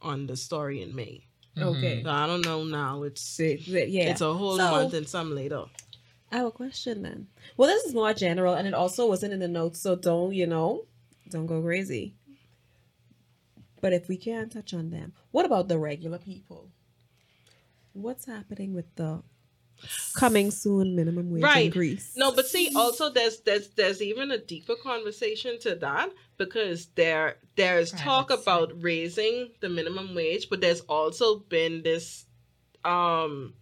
on the story in May. Okay. So I don't know now. It's it, it, yeah. It's a whole so, month and some later. I have a question then. Well, this is more general, and it also wasn't in the notes, so don't you know, don't go crazy. But if we can touch on them, what about the regular people? What's happening with the coming soon minimum wage right. increase? No, but see, also there's there's there's even a deeper conversation to that. Because there there is talk about raising the minimum wage, but there's also been this um,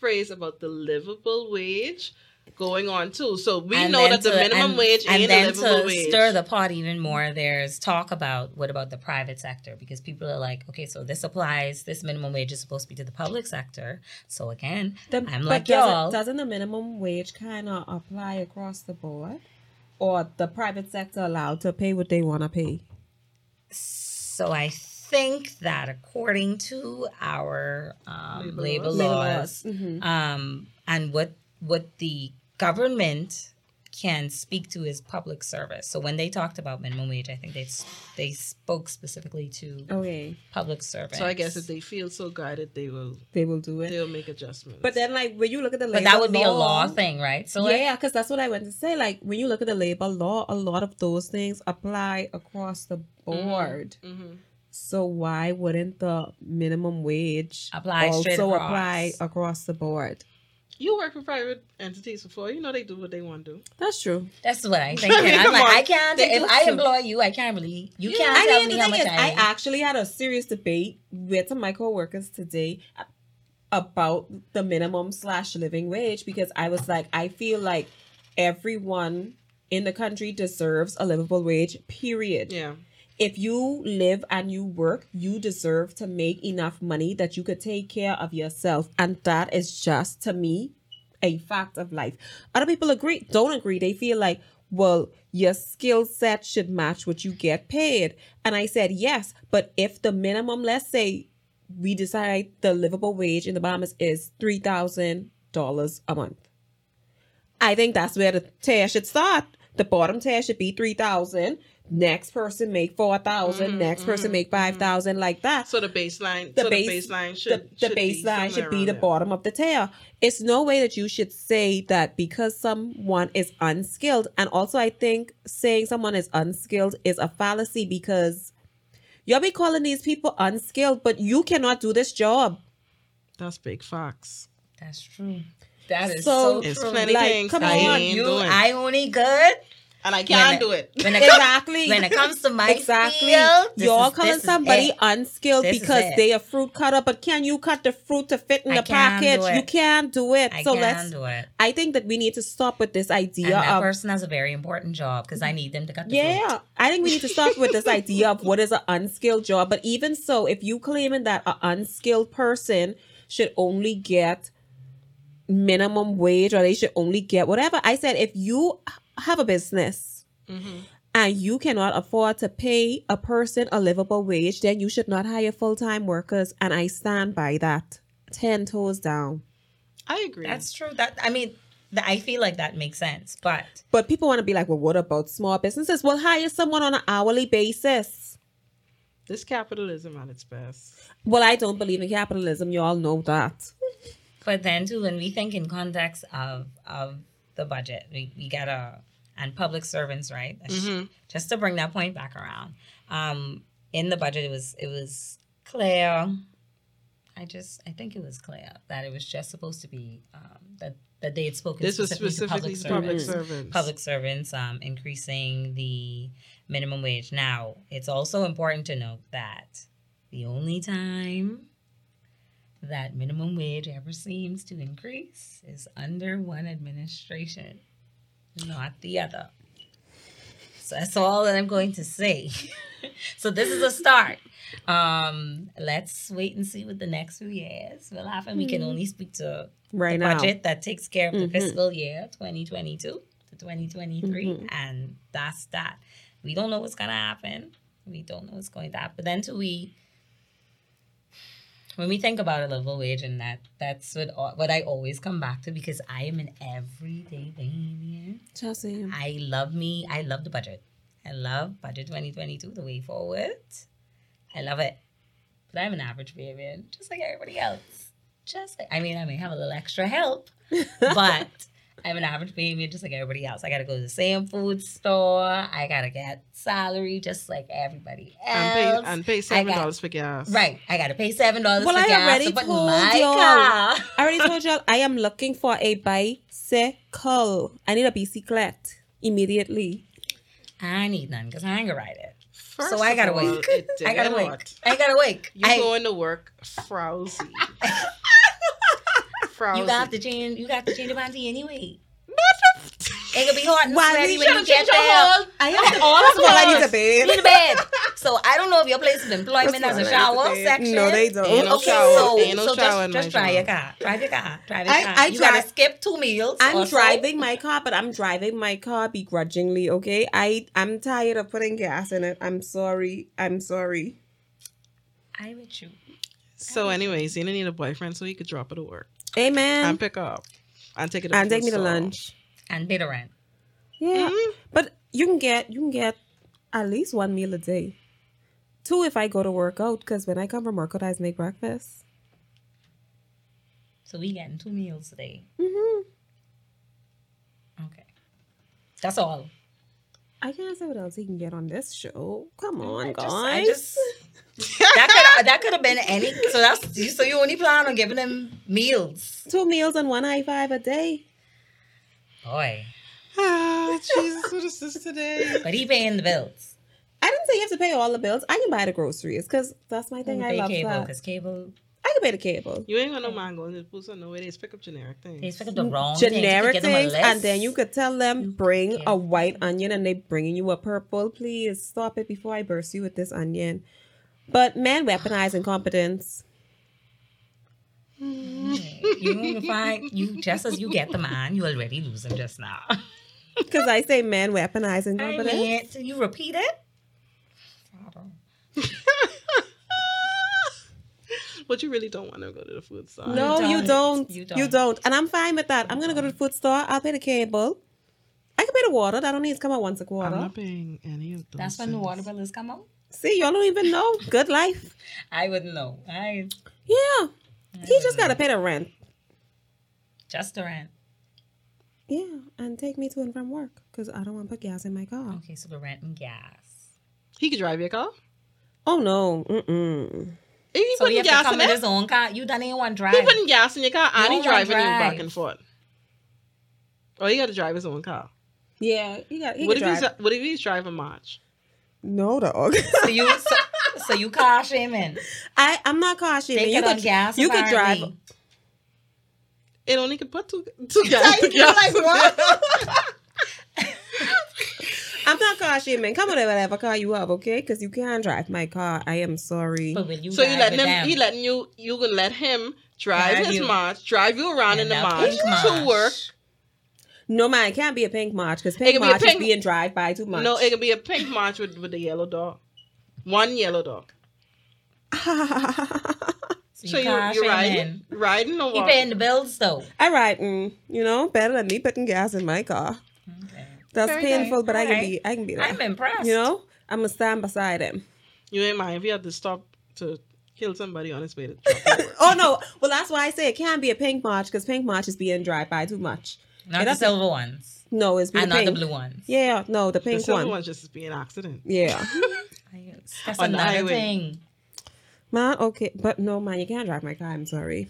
phrase about the livable wage going on too. So we and know that to, the minimum and, wage ain't a livable wage. And then to stir the pot even more, there's talk about what about the private sector? Because people are like, okay, so this applies. This minimum wage is supposed to be to the public sector. So again, the, I'm but like doesn't, y'all. Doesn't the minimum wage kind of apply across the board? Or the private sector allowed to pay what they want to pay? So I think that according to our um, labor laws, labor laws mm-hmm. um, and what what the government can speak to is public service. So when they talked about minimum wage, I think they they spoke specifically to okay. public service. So I guess if they feel so guided, they will they will do it. They'll make adjustments. But then, like when you look at the labor but that would law, be a law thing, right? So like, yeah, because that's what I went to say. Like when you look at the labor law, a lot of those things apply across the board. Mm-hmm. Mm-hmm. So why wouldn't the minimum wage apply also straight across. apply across the board? You work for private entities before. You know they do what they want to do. That's true. That's what I think. I'm like, I can't. They if I employ you, I can't really. You yeah. can't I tell mean, me how much is, I. I actually had a serious debate with some of my coworkers today about the minimum slash living wage because I was like, I feel like everyone in the country deserves a livable wage. Period. Yeah. If you live and you work, you deserve to make enough money that you could take care of yourself. And that is just, to me, a fact of life. Other people agree, don't agree. They feel like, well, your skill set should match what you get paid. And I said, yes, but if the minimum, let's say we decide the livable wage in the Bahamas is three thousand dollars a month. I think that's where the tier should start. The bottom tier should be three thousand dollars. Next person make four thousand. Mm-hmm, next person mm-hmm, make five thousand, mm-hmm. like that. So the baseline, the, so base, the baseline should the, the should baseline be should be the there. Bottom of the tail. It's no way that you should say that because someone is unskilled. And also, I think saying someone is unskilled is a fallacy because you'll be calling these people unskilled, but you cannot do this job. That's big facts. That's true. That is so, so true. It's plenty like, things come I on, ain't you, doing. I only good. And I can't do it. When it exactly. Comes, when it comes to my exactly. skill. You're is, calling somebody unskilled this because they a fruit cutter. But can you cut the fruit to fit in I the package? You can't do it. I so let's, do it. I think that we need to stop with this idea and that of... that person has a very important job because I need them to cut the yeah, fruit. Yeah. I think we need to stop with this idea of what is an unskilled job. But even so, if you claiming that an unskilled person should only get minimum wage or they should only get whatever. I said, if you... have a business mm-hmm. and you cannot afford to pay a person a livable wage, then you should not hire full-time workers. And I stand by that. Ten toes down. I agree. That's true. That I mean, th- I feel like that makes sense. But but people want to be like, well, what about small businesses? Well, hire someone on an hourly basis. This capitalism at its best. Well, I don't believe in capitalism. You all know that. But then, too, when we think in context of... of the budget we, we gotta and public servants, right? Mm-hmm. Just to bring that point back around, um in the budget it was it was clear I just I think it was clear that it was just supposed to be um that that they had spoken this specifically was specifically to public, to public servants, servants public servants um increasing the minimum wage. Now it's also important to note that the only time that minimum wage ever seems to increase is under one administration, not the other. So that's all that I'm going to say. So this is a start. Um, let's wait and see what the next few years will happen. We can only speak to right the budget now. That takes care of mm-hmm. the fiscal year twenty twenty-two to twenty twenty-three. Mm-hmm. And that's that. We don't know what's going to happen. We don't know what's going to happen. But then till we... when we think about a livable wage, and that that's what what I always come back to because I am an everyday Bahamian. Chelsea. I love me. I love the budget. I love budget twenty twenty-two, the way forward. I love it. But I'm an average Bahamian, just like everybody else. Just like, I mean, I may have a little extra help, but I'm an average Bahamian, just like everybody else. I got to go to the same food store. I got to get salary just like everybody else. And pay, and pay seven dollars got, for gas. Right. I got to pay seven dollars well, for I gas. Already so, told my y'all, car. I already told y'all I am looking for a bicycle. I need a bicyclette immediately. I need none because I ain't going to ride it. First so I got to wake. I got to wake. I got to wake. You're I, going to work frowsy. Frowsy. You got to change. You got to change the panty anyway. It could be hard and sweaty when you get there. I have all of all I need a bed. Need a bed. So I don't know if your place of employment has a shower section. No, they don't. Ain't no okay, shower. So, ain't no so shower just, just drive your car. Drive your car. Drive your I, car. I, I you got to skip two meals. I'm also. driving my car, but I'm driving my car begrudgingly. Okay, I I'm tired of putting gas in it. I'm sorry. I'm sorry. I'm with you. So, anyways, Zena need a boyfriend so he could drop her to work. Amen. And pick up. And take it. And take me to lunch. And pay the rent. Yeah, mm-hmm. But you can get you can get at least one meal a day. Two if I go to work out, because when I come from work out, I just make breakfast. So we getting two meals a day. Mm-hmm. Okay, that's all. I can't say what else he can get on this show. Come on, I guys. Just, I just, that could that could have been any. So that's so you only plan on giving him meals. Two meals and one high five a day. Boy. Ah, Jesus, what is this today? But he paying the bills. I didn't say you have to pay all the bills. I can buy the groceries because that's my thing. I love cable, that. Cause cable. I can pay the cable. You ain't got no mango in the pool, so no way. They just pick up generic things. They just pick up the wrong generic things. Generic things, and then you could tell them, you bring a white onion, and they bringing you a purple. Please stop it before I burst you with this onion. But men weaponize incompetence. You find you just as you get the man, you already lose them just now. Because I say men weaponize incompetence. I mean, so you repeat it. But you really don't want to go to the food store. No, you don't. You don't. You don't. You don't. And I'm fine with that. You I'm going to go to the food store. I'll pay the cable. I can pay the water. That only needs to come out once a quarter. I'm not paying any of those. That's when the water bill is come out? See, y'all don't even know. Good life. I wouldn't know. I. Yeah. I he just got to pay the rent. Just the rent. Yeah. And take me to and from work because I don't want to put gas in my car. Okay, so the rent and gas. He could drive your car? Oh, no. Mm-mm. If he so putting he gas in it, his own car. You done ain't want to drive. He putting gas in your car and he driving you back and forth. Or he got to drive his own car. Yeah, he got. He what, if he's, what if he's driving March? No, dog. So you, so, so you car shaming? I I'm not car shaming. Take you it could, on gas. You could drive. It only could put two two gas. So you're like what? I'm not car shaming. Come on, whatever car you have, okay? Because you can't drive my car. I am sorry. But will you so you letting him? Them? He letting you? You gonna let him drive How his you? March? Drive you around and in the march, march to work? No, man, it can't be a pink march because pink march be pink, is being drive by too much. No, it can be a pink march with with a yellow dog, one yellow dog. So you so you riding, riding or what? He paying the bills though. I riding, you know, better than me putting gas in my car. Okay. That's Very painful, nice. But right. I can be I can be there. I'm impressed. You know? I'm going to stand beside him. You ain't mind if you have to stop to kill somebody on his way to Oh, no. Well, that's why I say it can't be a pink march, because pink march is being drive-by too much. Not it the silver ones. No, it's being and pink. And not the blue ones. Yeah, no, the pink one. The silver one ones just is being an accident. Yeah. That's on another thing. Man, okay. But no, man, you can't drive my car. I'm sorry.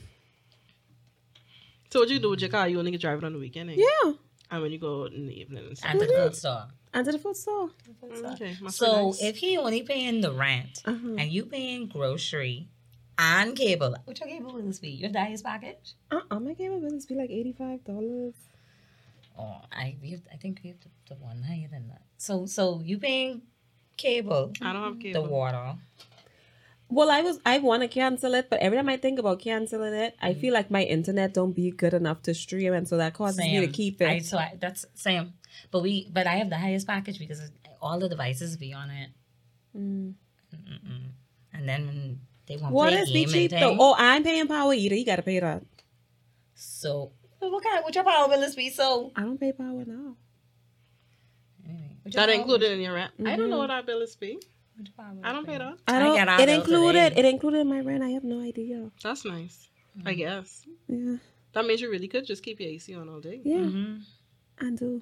So what you do with your car? You only can drive it on the weekend, eh? Yeah. And when you go in the evening and, and the food store. And to the food store. The food store. Okay, so nice. If he only paying the rent uh-huh. and you paying grocery and cable, what's your cable bills be? Your daddy's package? Uh-uh, my cable bills be like eighty-five dollars. Oh, I we have, I think we have the, the one higher than that. So so you paying cable. I don't have cable. The water. Well, I was I want to cancel it, but every time I think about canceling it, I feel like my internet don't be good enough to stream, and so that causes same. Me to keep it. I, so I, that's same. But we, but I have the highest package because all the devices be on it. Mm. And then when they want what play is be cheap though? Oh, I'm paying power either. You gotta pay that. So what kind? What your power bill is be? So I don't pay power now. Anyway, that included in your rent. Mm-hmm. I don't know what our bill is be. I don't pay that. I don't. I it included. Today. It included in my rent. I have no idea. That's nice. Mm-hmm. I guess. Yeah. That means you really could just keep your A C on all day. Yeah. Mm-hmm. I do.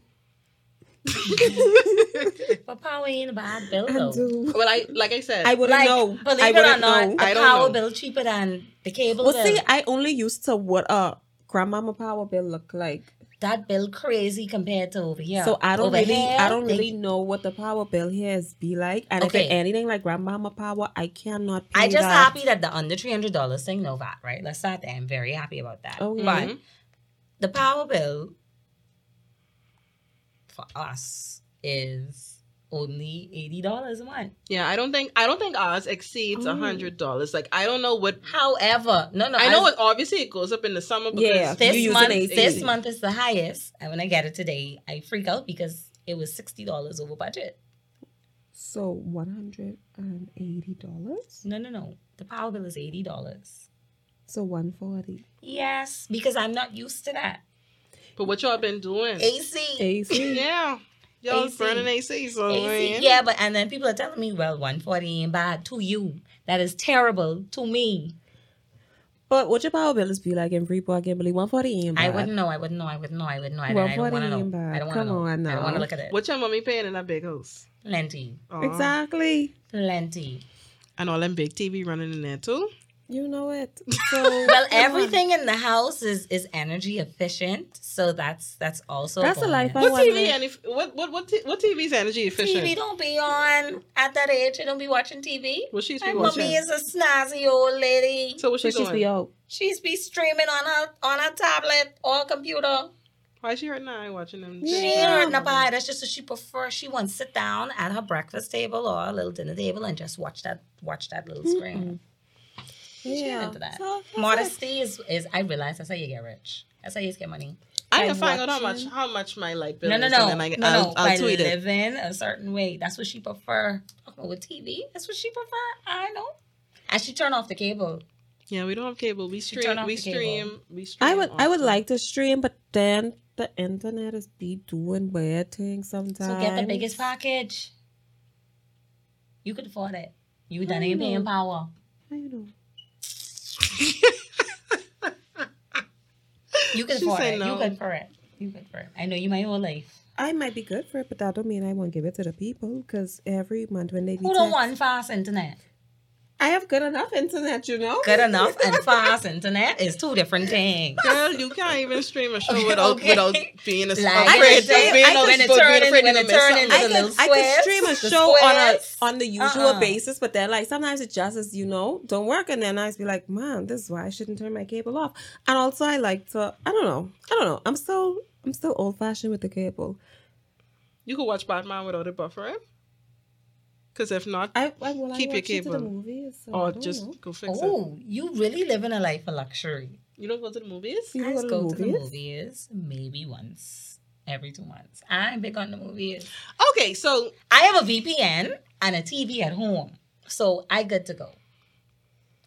But power ain't a bad bill though. I do. Well, I like I said, I wouldn't like, know. Believe I it wouldn't or not, know. The I don't power know. Bill cheaper than the cable. Well, bill. See, I only used to what a uh, grandmama power bill look like. That bill crazy compared to over here. So I don't over really, here, I don't they, really know what the power bill here is be like. And okay. If it's anything like grandmama power, I cannot. Pay I just that. Happy that the under three hundred dollars thing no V A T, right? Let's start there. I'm very happy about that. Okay. But the power bill for us is only eighty dollars a month. Yeah, I don't think I don't think ours exceeds a hundred dollars. Like I don't know what. However, no, no, I know it. Obviously, it goes up in the summer. Because yeah, this month, this month is the highest. And when I get it today, I freak out because it was sixty dollars over budget. So one hundred and eighty dollars. No, no, no. The power bill is eighty dollars. So one forty. Yes, because I'm not used to that. But what y'all been doing? A C. A C. Yeah. Y'all was running A C, so A C, yeah, but and then people are telling me, well, one forty ain't bad to you. That is terrible to me. But what your power bill is be like in Freeport, Kimberly? one forty ain't bad. I wouldn't know. I wouldn't know. I wouldn't know. I wouldn't know. I don't want to know. I don't want to know. On, no. I don't want to look at it. What your mommy paying in that big house? Plenty. Aww. Exactly. Plenty. And all them big T V running in there too. You know it. So, well, everything in the house is, is energy efficient, so that's that's also that's a life. What T V? And if, what what what what T V's energy efficient? T V don't be on at that age. She don't be watching T V. Well, she's be My watching. Mommy is a snazzy old lady. So what she doing? She's be out. She's be streaming on her on her tablet or computer. Why is she hurting her eye watching them? Yeah. She ain't hurting her eye. That's just that she prefers. She wants to sit down at her breakfast table or a little dinner table and just watch that watch that little mm-hmm. screen. Yeah. Into that. So, modesty is, is I realize that's how you get rich. That's how you get money. I can find out how much how much my like bill is. No, no, no. And then I, no, I'll, no. I'll by tweet it. Living a certain way. That's what she prefer. Oh, with T V, that's what she prefer. I know. And she turn off the cable. Yeah, we don't have cable. We stream. We stream. Cable. We stream. I would. Often. I would like to stream, but then the internet is be doing weird things sometimes. So get the biggest package. You could afford it. You done ain't paying power. How you know? You can for it. No. You good for it. You good for it. I know you my whole life. I might be good for it, but that don't mean I won't give it to the people. Because every month when they who don't text, want fast internet? I have good enough internet, you know. Good enough and fast internet is two different things. Girl, you can't even stream a show without okay. without being a like, afraid. When it turns into a little squares, I can stream a show on a, on the usual uh-uh. basis, but then like sometimes it just is, you know, don't work, and then I just be like, man, this is why I shouldn't turn my cable off. And also, I like to, I don't know, I don't know. I'm still, I'm still old fashioned with the cable. You could watch Batman without it buffering. Because if not, I, I, well, keep I your cable. You to the movies, so or just know. Go fix oh, it. Oh, you really live in a life of luxury. You don't go to the movies? You I go, to, go the movies? to the movies maybe once every two months. I'm big on the movies. Okay, so. I have a V P N and a T V at home. So I good to go.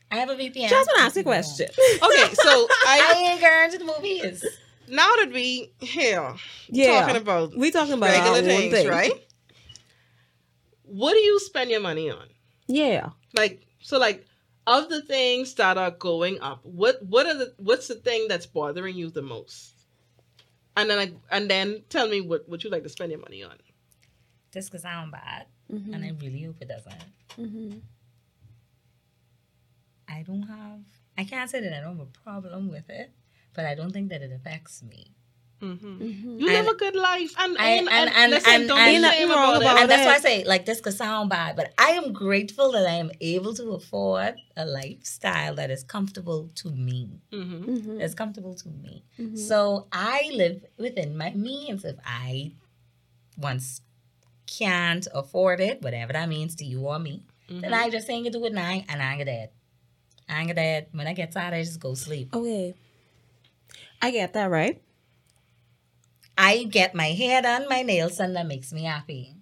I have a V P N. Just want to ask a question. Okay, so I. I ain't going to the movies. Now that we here, yeah. talking about. We talking about regular things, thing. Right? What do you spend your money on? Yeah. Like, so like, of the things that are going up, what, what are the, what's the thing that's bothering you the most? And then, I, and then tell me what, what you like to spend your money on. This could sound bad, mm-hmm. and I really hope it doesn't. Mm-hmm. I don't have, I can't say that I don't have a problem with it, but I don't think that it affects me. Mm-hmm. Mm-hmm. You live and, a good life, and and and and, and, and, don't and, and, about about and that's why I say like this could sound bad, but I am grateful that I am able to afford a lifestyle that is comfortable to me. Mm-hmm. Mm-hmm. That's comfortable to me. Mm-hmm. So I live within my means. If I once can't afford it, whatever that means to you or me, mm-hmm. then I just ain't gonna do it now, and I ain't gonna dead. I ain't gonna dead. When I get tired, I just go sleep. Okay, I get that right. I get my hair done, my nails done, that makes me happy.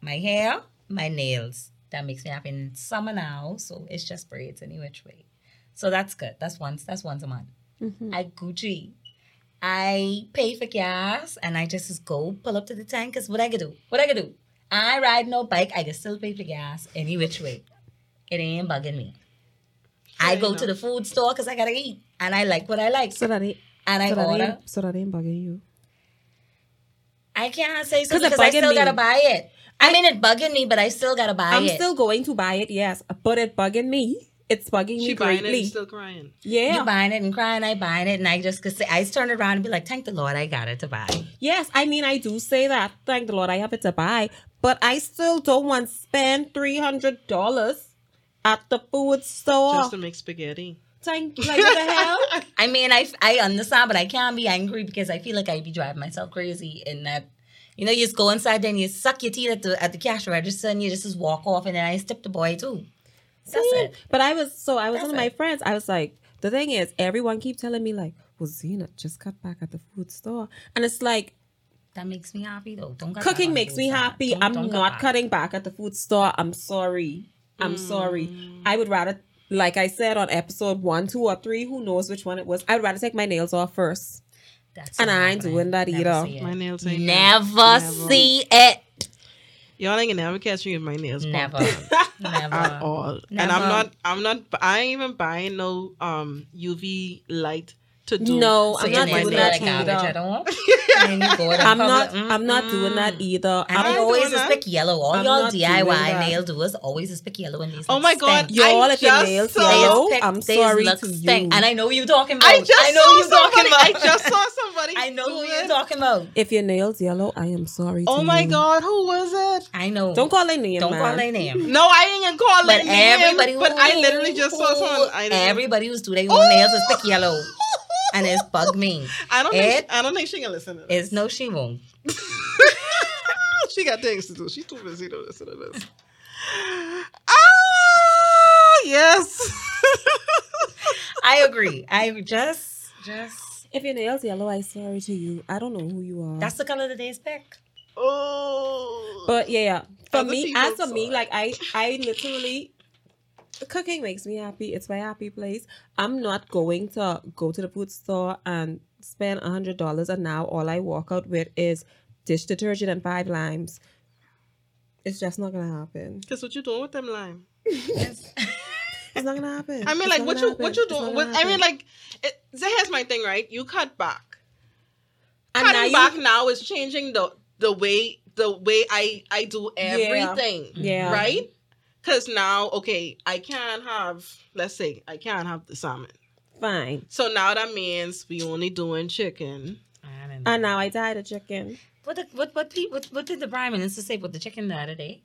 My hair, my nails, that makes me happy. And it's summer now, so it's just braids any which way. So that's good. That's once That's once a month. Mm-hmm. I Gucci. I pay for gas, and I just, just go pull up to the tank, because what I can do? What I can do? I ride no bike, I can still pay for gas any which way. It ain't bugging me. Fair I enough. Go to the food store, because I got to eat, and I like what I like. So that ain't, and I so that order. Ain't, so that ain't bugging you. I can't say so because I still me. Gotta buy it. I, I mean, it bugging me, but I still gotta buy I'm it. I'm still going to buy it, yes. But it bugging me. It's bugging she me greatly. She buying it and still crying. Yeah. You buying it and crying. I buying it. And I just could say, I just turned around and be like, thank the Lord I got it to buy. Yes. I mean, I do say that. Thank the Lord I have it to buy. But I still don't want to spend three hundred dollars at the food store. Just to make spaghetti. Like, what the hell? I mean, I, I understand, but I can't be angry because I feel like I'd be driving myself crazy in that, you know, you just go inside there and you suck your teeth at the at the cash register and you just, just walk off and then I just tip the boy too. That's See? It. But I was, so I was telling my friends, I was like, the thing is, everyone keep telling me like, well, Zena, just cut back at the food store. And it's like, that makes me happy though. Don't cut Cooking back makes me store. happy. Don't, I'm don't not cut back. cutting back at the food store. I'm sorry. I'm mm. sorry. I would rather... Like I said on episode one, two, or three, who knows which one it was, I'd rather take my nails off first. That's and I ain't doing that either. My nails ain't never, never see it. Y'all ain't gonna never catch me with my nails. Never, never at all. Never. And I'm not. I'm not. I ain't even buying no um U V light to do. No, so I'm not doing that either. I don't want. I'm not. Mm-hmm. I'm not doing that either. And I'm always a spick yellow. All I'm y'all D I Y nail doers always a spick yellow in these. Oh my god, stink. Y'all if your nails so yellow, stink, I'm sorry to stink. You. And I know what you're talking about. I just I know saw you talking about. I just saw somebody. I know who you're talking about. If your nails yellow, I am sorry. Oh my god, who was it? I know. Don't call their name. Don't call their name. No, I ain't gonna call their name. But everybody, but I literally just saw someone. Everybody who's doing their nails is spick yellow. And it's bugged me. I don't, it, think she, I don't think she can listen to this. It's no, she won't. She got things to do. She's too busy to listen to this. Ah, yes. I agree. I just, just. If your nails yellow, I'm sorry to you. I don't know who you are. That's the color of the day's pick. Oh. But yeah, for Other me, as for me, like I, I literally. Cooking makes me happy. It's my happy place. I'm not going to go to the food store and spend one hundred dollars and now all I walk out with is dish detergent and five limes. It's just not going to happen. Because what you doing with them lime? It's, it's not going to happen. I mean, like, what you happen. what you doing with... I mean, like, it, so here's my thing, right? You cut back. And Cutting now back you... now is changing the, the way the way I, I do everything. Yeah. Yeah. Right? Because now, okay, I can't have, let's say, I can't have the salmon. Fine. So now that means we only doing chicken. I don't know. And now I died of chicken. What, the, what, what, what, what did the Prime Minister say about the chicken the other day?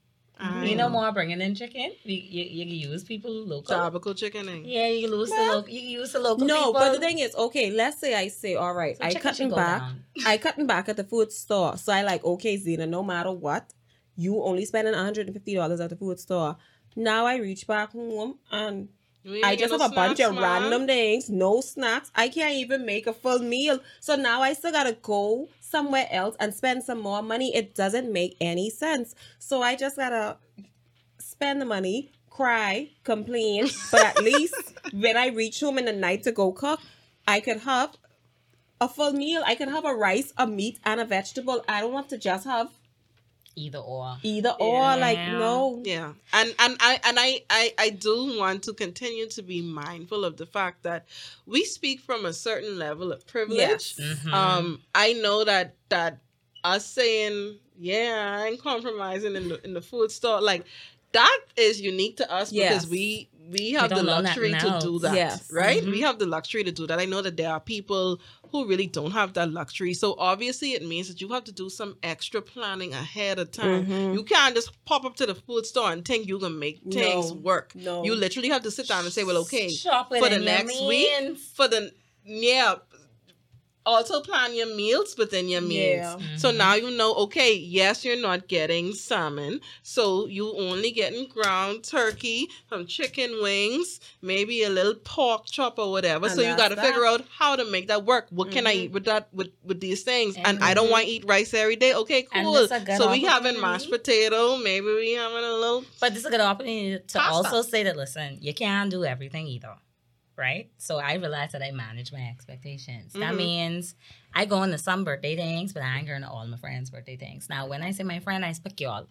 You know more bringing in chicken. You, you, you can use people local. Tropical chickening. Yeah, you can use, well, the, lo- you can use the local no, people. No, but the thing is, okay, let's say I say, all right, so I cutting back. I cutting back at the food store. So I like, okay, Zena, no matter what, you only spending one hundred fifty dollars at the food store. Now I reach back home and I just have no a snacks, bunch of man. random things. No snacks. I can't even make a full meal. So now I still got to go somewhere else and spend some more money. It doesn't make any sense. So I just got to spend the money, cry, complain. But at least when I reach home in the night to go cook, I could have a full meal. I could have a rice, a meat, and a vegetable. I don't want to just have either or either or yeah. like no yeah and and I and I, I I do want to continue to be mindful of the fact that we speak from a certain level of privilege. Yes. Mm-hmm. um I know that that us saying yeah I'm compromising in the in the food store, like that is unique to us. Yes. Because we we have we the luxury to do that. Yes. Right. Mm-hmm. We have the luxury to do that. I know that there are people who really don't have that luxury. So obviously it means that you have to do some extra planning ahead of time. Mm-hmm. You can't just pop up to the food store and think you can make things no, work. No. You literally have to sit down and say, well, okay, Shopping for the next week, for the, yeah, also plan your meals within your meals. Yeah. Mm-hmm. So now you know, okay, yes, you're not getting salmon. So you only getting ground turkey, some chicken wings, maybe a little pork chop or whatever. And so you got to figure out how to make that work. What mm-hmm. can I eat with that, with, with these things? And, and I don't want to eat rice every day. Okay, cool. So we having mashed potato. Maybe we having a little. But this is a good opportunity to pasta. Also say that, listen, you can't do everything either. Right? So I realized that I manage my expectations. Mm-hmm. That means I go on to some birthday things, but I ain't going to all my friends' birthday things. Now, when I say my friend, I speak y'all.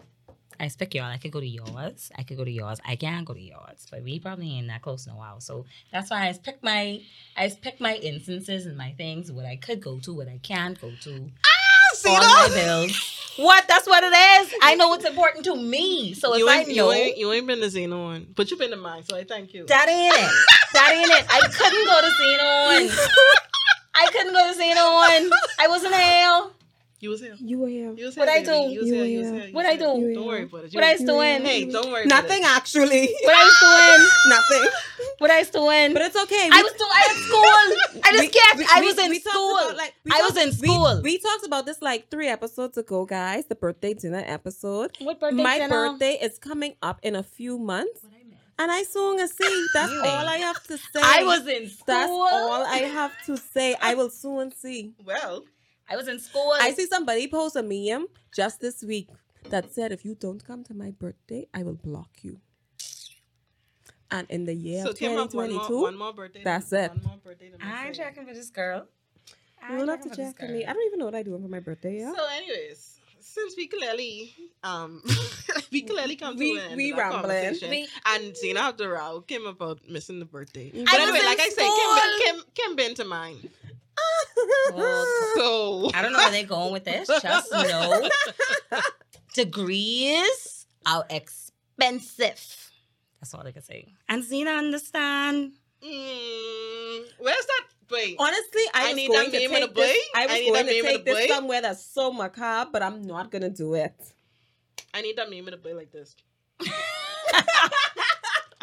I speak y'all. I could go to yours. I could go to yours. I can't go to yours. But we probably ain't that close in a while. So that's why I pick my I pick my instances and my things, what I could go to, what I can't go to. Ah, see all my bills. What? That's what it is. I know what's important to me. So if you I know... You ain't, you ain't been to Zeno on, but you've been to mine, so I thank you. That ain't it. That ain't it. I couldn't go to Zeno on. I couldn't go to Zeno on. I wasn't hell. You was here. You were here. You was here. What I do? You was here. What I do? Don't worry about it. What I was doing? Hey, don't worry about it. Nothing, actually. What I was doing? Nothing. What I was doing? But it's okay. I was doing. I was at school. I just can't. I was in school. I was in school. We talked about this like three episodes ago, guys. The birthday dinner episode. What birthday dinner? My birthday is coming up in a few months. And I soon as see. That's all I have to say. I was in school. That's all I have to say. I will soon see. Well. I was in school. I see somebody post a meme just this week that said, if you don't come to my birthday, I will block you. And in the year so twenty twenty-two, one more, one more birthday that's it. More birthday I'm checking for this girl. I love to jack for me. I don't even know what I do for my birthday. Yeah? So, anyways, since we clearly, um, we clearly come to we, an end we of conversation, we, and Zina after the row came about missing the birthday. But I anyway, like school. I said, Kim, Kim, Kim been to mine. Well, so I don't know where they're going with this. Just know degrees are expensive. That's all I can say. And Zina understand. Mm, where's that? Wait, honestly, I, I was need going that to name take of the this, I was I need going that to take this somewhere that's so macabre, but I'm not gonna do it. I need that meme in the boy like this.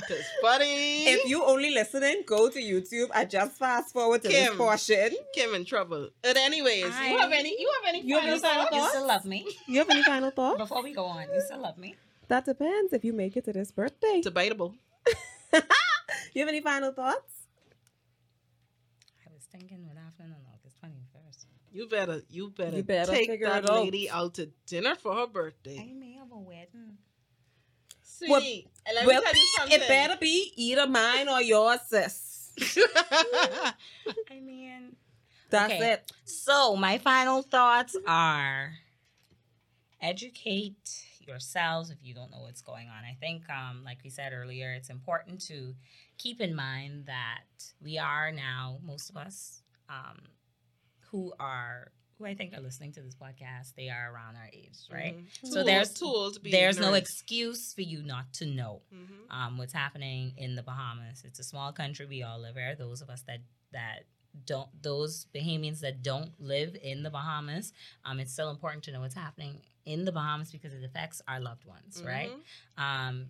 It's funny. If you only listening, go to YouTube. I just fast forward to Kim, this portion. Kim in trouble. But anyways, I, you have any? You have any? You final, have any final thoughts? You still love me. You have any final thoughts? Before we go on, you still love me. That depends if you make it to this birthday. It's debatable. You have any final thoughts? Thinking with afternoon August twenty-first. You better, you better, you better take that lady out to dinner for her birthday. I may have a wedding. See, well, and let well, me tell you something. It better be either mine or yours, sis. I mean, that's okay. It. So my final thoughts are: educate yourselves if you don't know what's going on. I think, um, like we said earlier, it's important to keep in mind that we are now, most of us um, who are, who I think are listening to this podcast, they are around our age, right? Mm-hmm. So there's tools. There's ignorant. No excuse for you not to know mm-hmm. um, what's happening in the Bahamas. It's a small country. We all live here. Those of us that that don't, those Bahamians that don't live in the Bahamas, um, it's still important to know what's happening in the Bahamas because it affects our loved ones, mm-hmm. right? Um,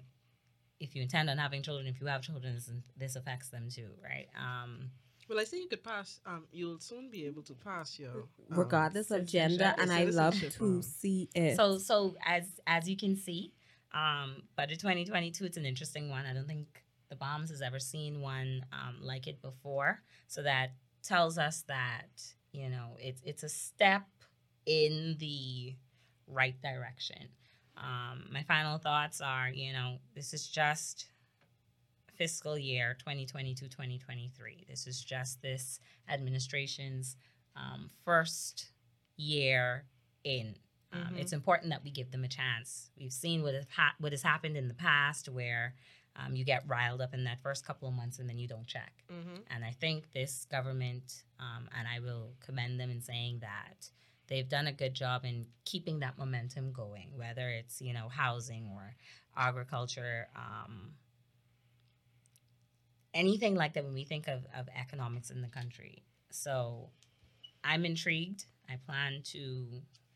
if you intend on having children, if you have children, this affects them too, right? Um, well, I say you could pass, um, you'll soon be able to pass your... Um, regardless of gender, and I love to see it. So so as as you can see, um, budget twenty twenty-two, it's an interesting one. I don't think the Bahamas has ever seen one um, like it before. So that tells us that, you know, it's, it's a step in the right direction. Um, my final thoughts are, you know, this is just fiscal year twenty twenty-two twenty twenty-three. This is just this administration's um, first year in. Um, mm-hmm. It's important that we give them a chance. We've seen what has, ha- what has happened in the past where um, you get riled up in that first couple of months and then you don't check. Mm-hmm. And I think this government, um, and I will commend them in saying that, they've done a good job in keeping that momentum going, whether it's, you know, housing or agriculture, um, anything like that when we think of, of economics in the country. So I'm intrigued. I plan to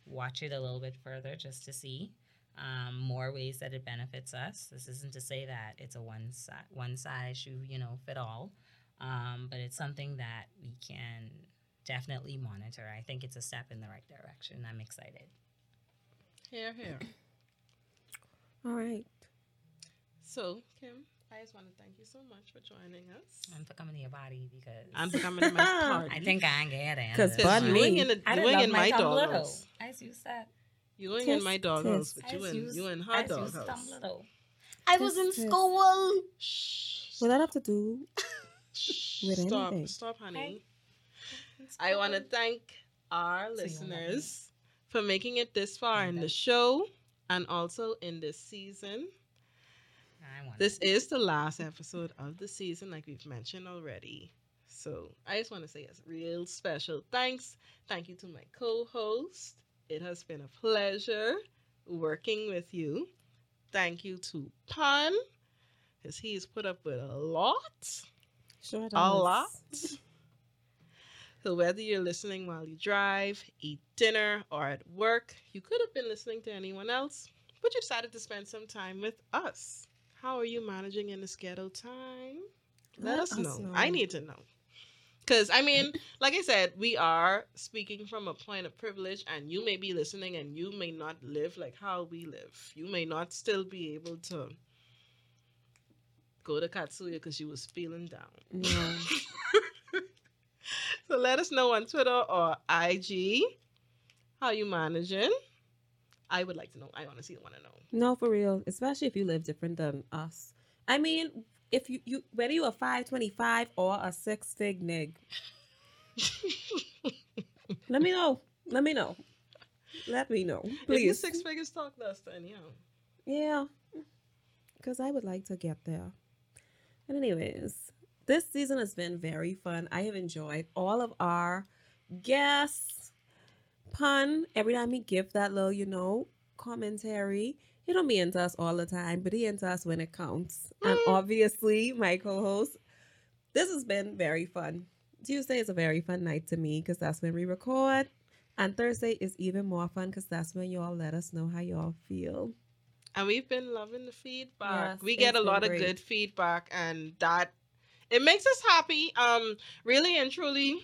watch it a little bit further just to see um, more ways that it benefits us. This isn't to say that it's a one, si- one size shoe, you know, fit all, um, but it's something that we can... definitely monitor. I think it's a step in the right direction. I'm excited. Here, here. All right. So, Kim, I just want to thank you so much for joining us. I'm for coming to your body because I'm for coming to my party. I think I ain't get it. Because you ain't in, the, you ain't in my doghouse. As you said, you ain't in my doghouse, but you in you in her doghouse. I was in school. Shh. What that have to do with anything? Stop, stop, honey. I want to thank our listeners for making it this far in the show and also in this season. This is the last episode of the season, like we've mentioned already. So I just want to say a real special thanks. Thank you to my co-host. It has been a pleasure working with you. Thank you to Pun, because he's put up with a lot. Sure does. A lot. So whether you're listening while you drive, eat dinner, or at work, you could have been listening to anyone else, but you decided to spend some time with us. How are you managing in this ghetto time? Let, Let us, us know. know. I need to know. Because, I mean, like I said, we are speaking from a point of privilege, and you may be listening, and you may not live like how we live. You may not still be able to go to Katsuya because you was feeling down. Yeah. So let us know on Twitter or I G how you managing. I would like to know. I honestly want to know. No, for real. Especially if you live different than us. I mean, if you, you whether you're a five twenty-five or a six fig nig. Let me know. Let me know. Let me know, please. If you're six figures, talk to us then, yeah. Yeah, because I would like to get there. And anyways, this season has been very fun. I have enjoyed all of our guests. Pun, every time he gives that little, you know, commentary, he don't be into us all the time, but he into us when it counts. Mm. And obviously, my co-host, this has been very fun. Tuesday is a very fun night to me because that's when we record. And Thursday is even more fun because that's when y'all let us know how y'all feel. And we've been loving the feedback. Yes, we get a lot great. of good feedback, and that it makes us happy. Um, really and truly,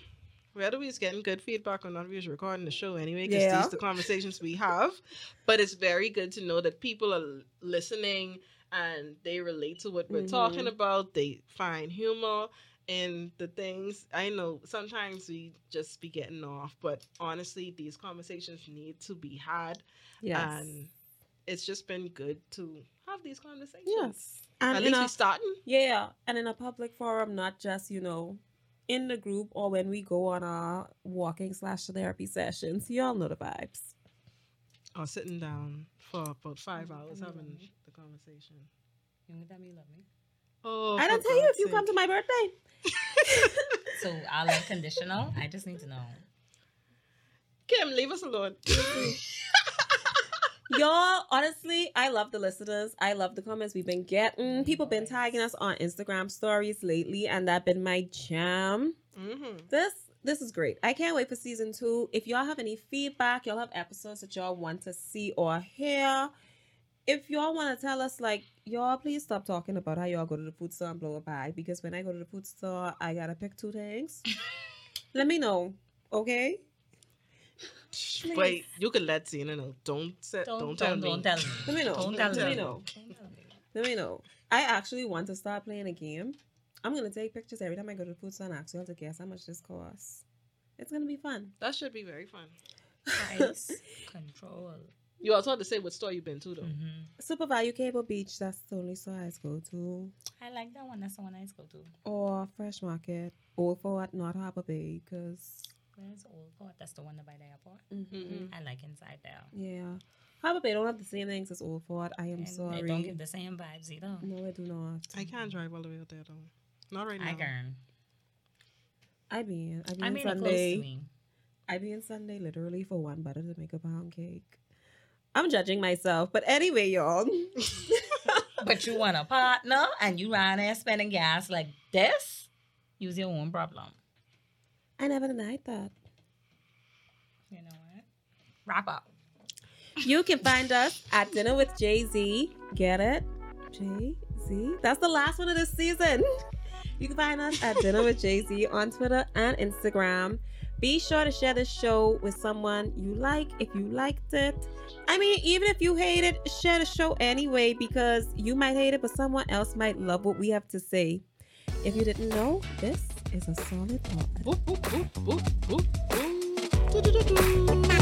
whether we're getting good feedback or not, we're recording the show anyway because yeah. these are the conversations we have. But it's very good to know that people are listening and they relate to what we're mm-hmm. talking about. They find humor. And the things, I know sometimes we just be getting off, but honestly, these conversations need to be had. Yes. And it's just been good to have these conversations. Yes. And at least we're starting. Yeah. And in a public forum, not just, you know, in the group or when we go on our walking slash therapy sessions. Y'all know the vibes. Or sitting down for about five hours having the conversation. You know that you love me? Oh, I don't tell you if you come to my birthday. So I'll unconditional. I just need to know. Kim, leave us alone. Y'all, honestly, I love the listeners. I love the comments we've been getting. People been tagging us on Instagram stories lately, and that's been my jam. Mm-hmm. This this is great. I can't wait for season two. If y'all have any feedback, y'all have episodes that y'all want to see or hear. If y'all want to tell us, like, y'all, please stop talking about how y'all go to the food store and blow a bag. Because when I go to the food store, I got to pick two things. Let me know, okay? Please. Wait, you can let Zena know. Don't, set, don't, don't, tell don't, don't tell me. Let me know. Don't tell Let me know. Let me know. I actually want to start playing a game. I'm going to take pictures every time I go to the food store and actually have to guess how much this costs. It's going to be fun. That should be very fun. Price control. You also had to say what store you've been to, though. Mm-hmm. Super Value Cable Beach. That's the only store I go to. I like that one. That's the one I go to. Or Fresh Market. Old Ford, North Harbour Bay. Because where's Old Ford? That's the one that by the airport. Mm-hmm. Mm-hmm. I like inside there. Yeah. Harbour Bay don't have the same things as Old Ford. I am and sorry. They don't give the same vibes either. No, they do not. I can't drive all the way out there, though. Not right now. I can. I mean, I mean, I mean Sunday. I mean, Sunday literally for one butter to make a pound cake. I'm judging myself, but anyway, y'all. But you want a partner and you around there spending gas like this? Use your own problem. I never denied that. You know what? Wrap up. You can find us at Dinner with Jay-Z. Get it? Jay-Z? That's the last one of this season. You can find us at Dinner with Jay-Z on Twitter and Instagram. Be sure to share this show with someone you like if you liked it. I mean, even if you hate it, share the show anyway because you might hate it, but someone else might love what we have to say. If you didn't know, this is a solid thought.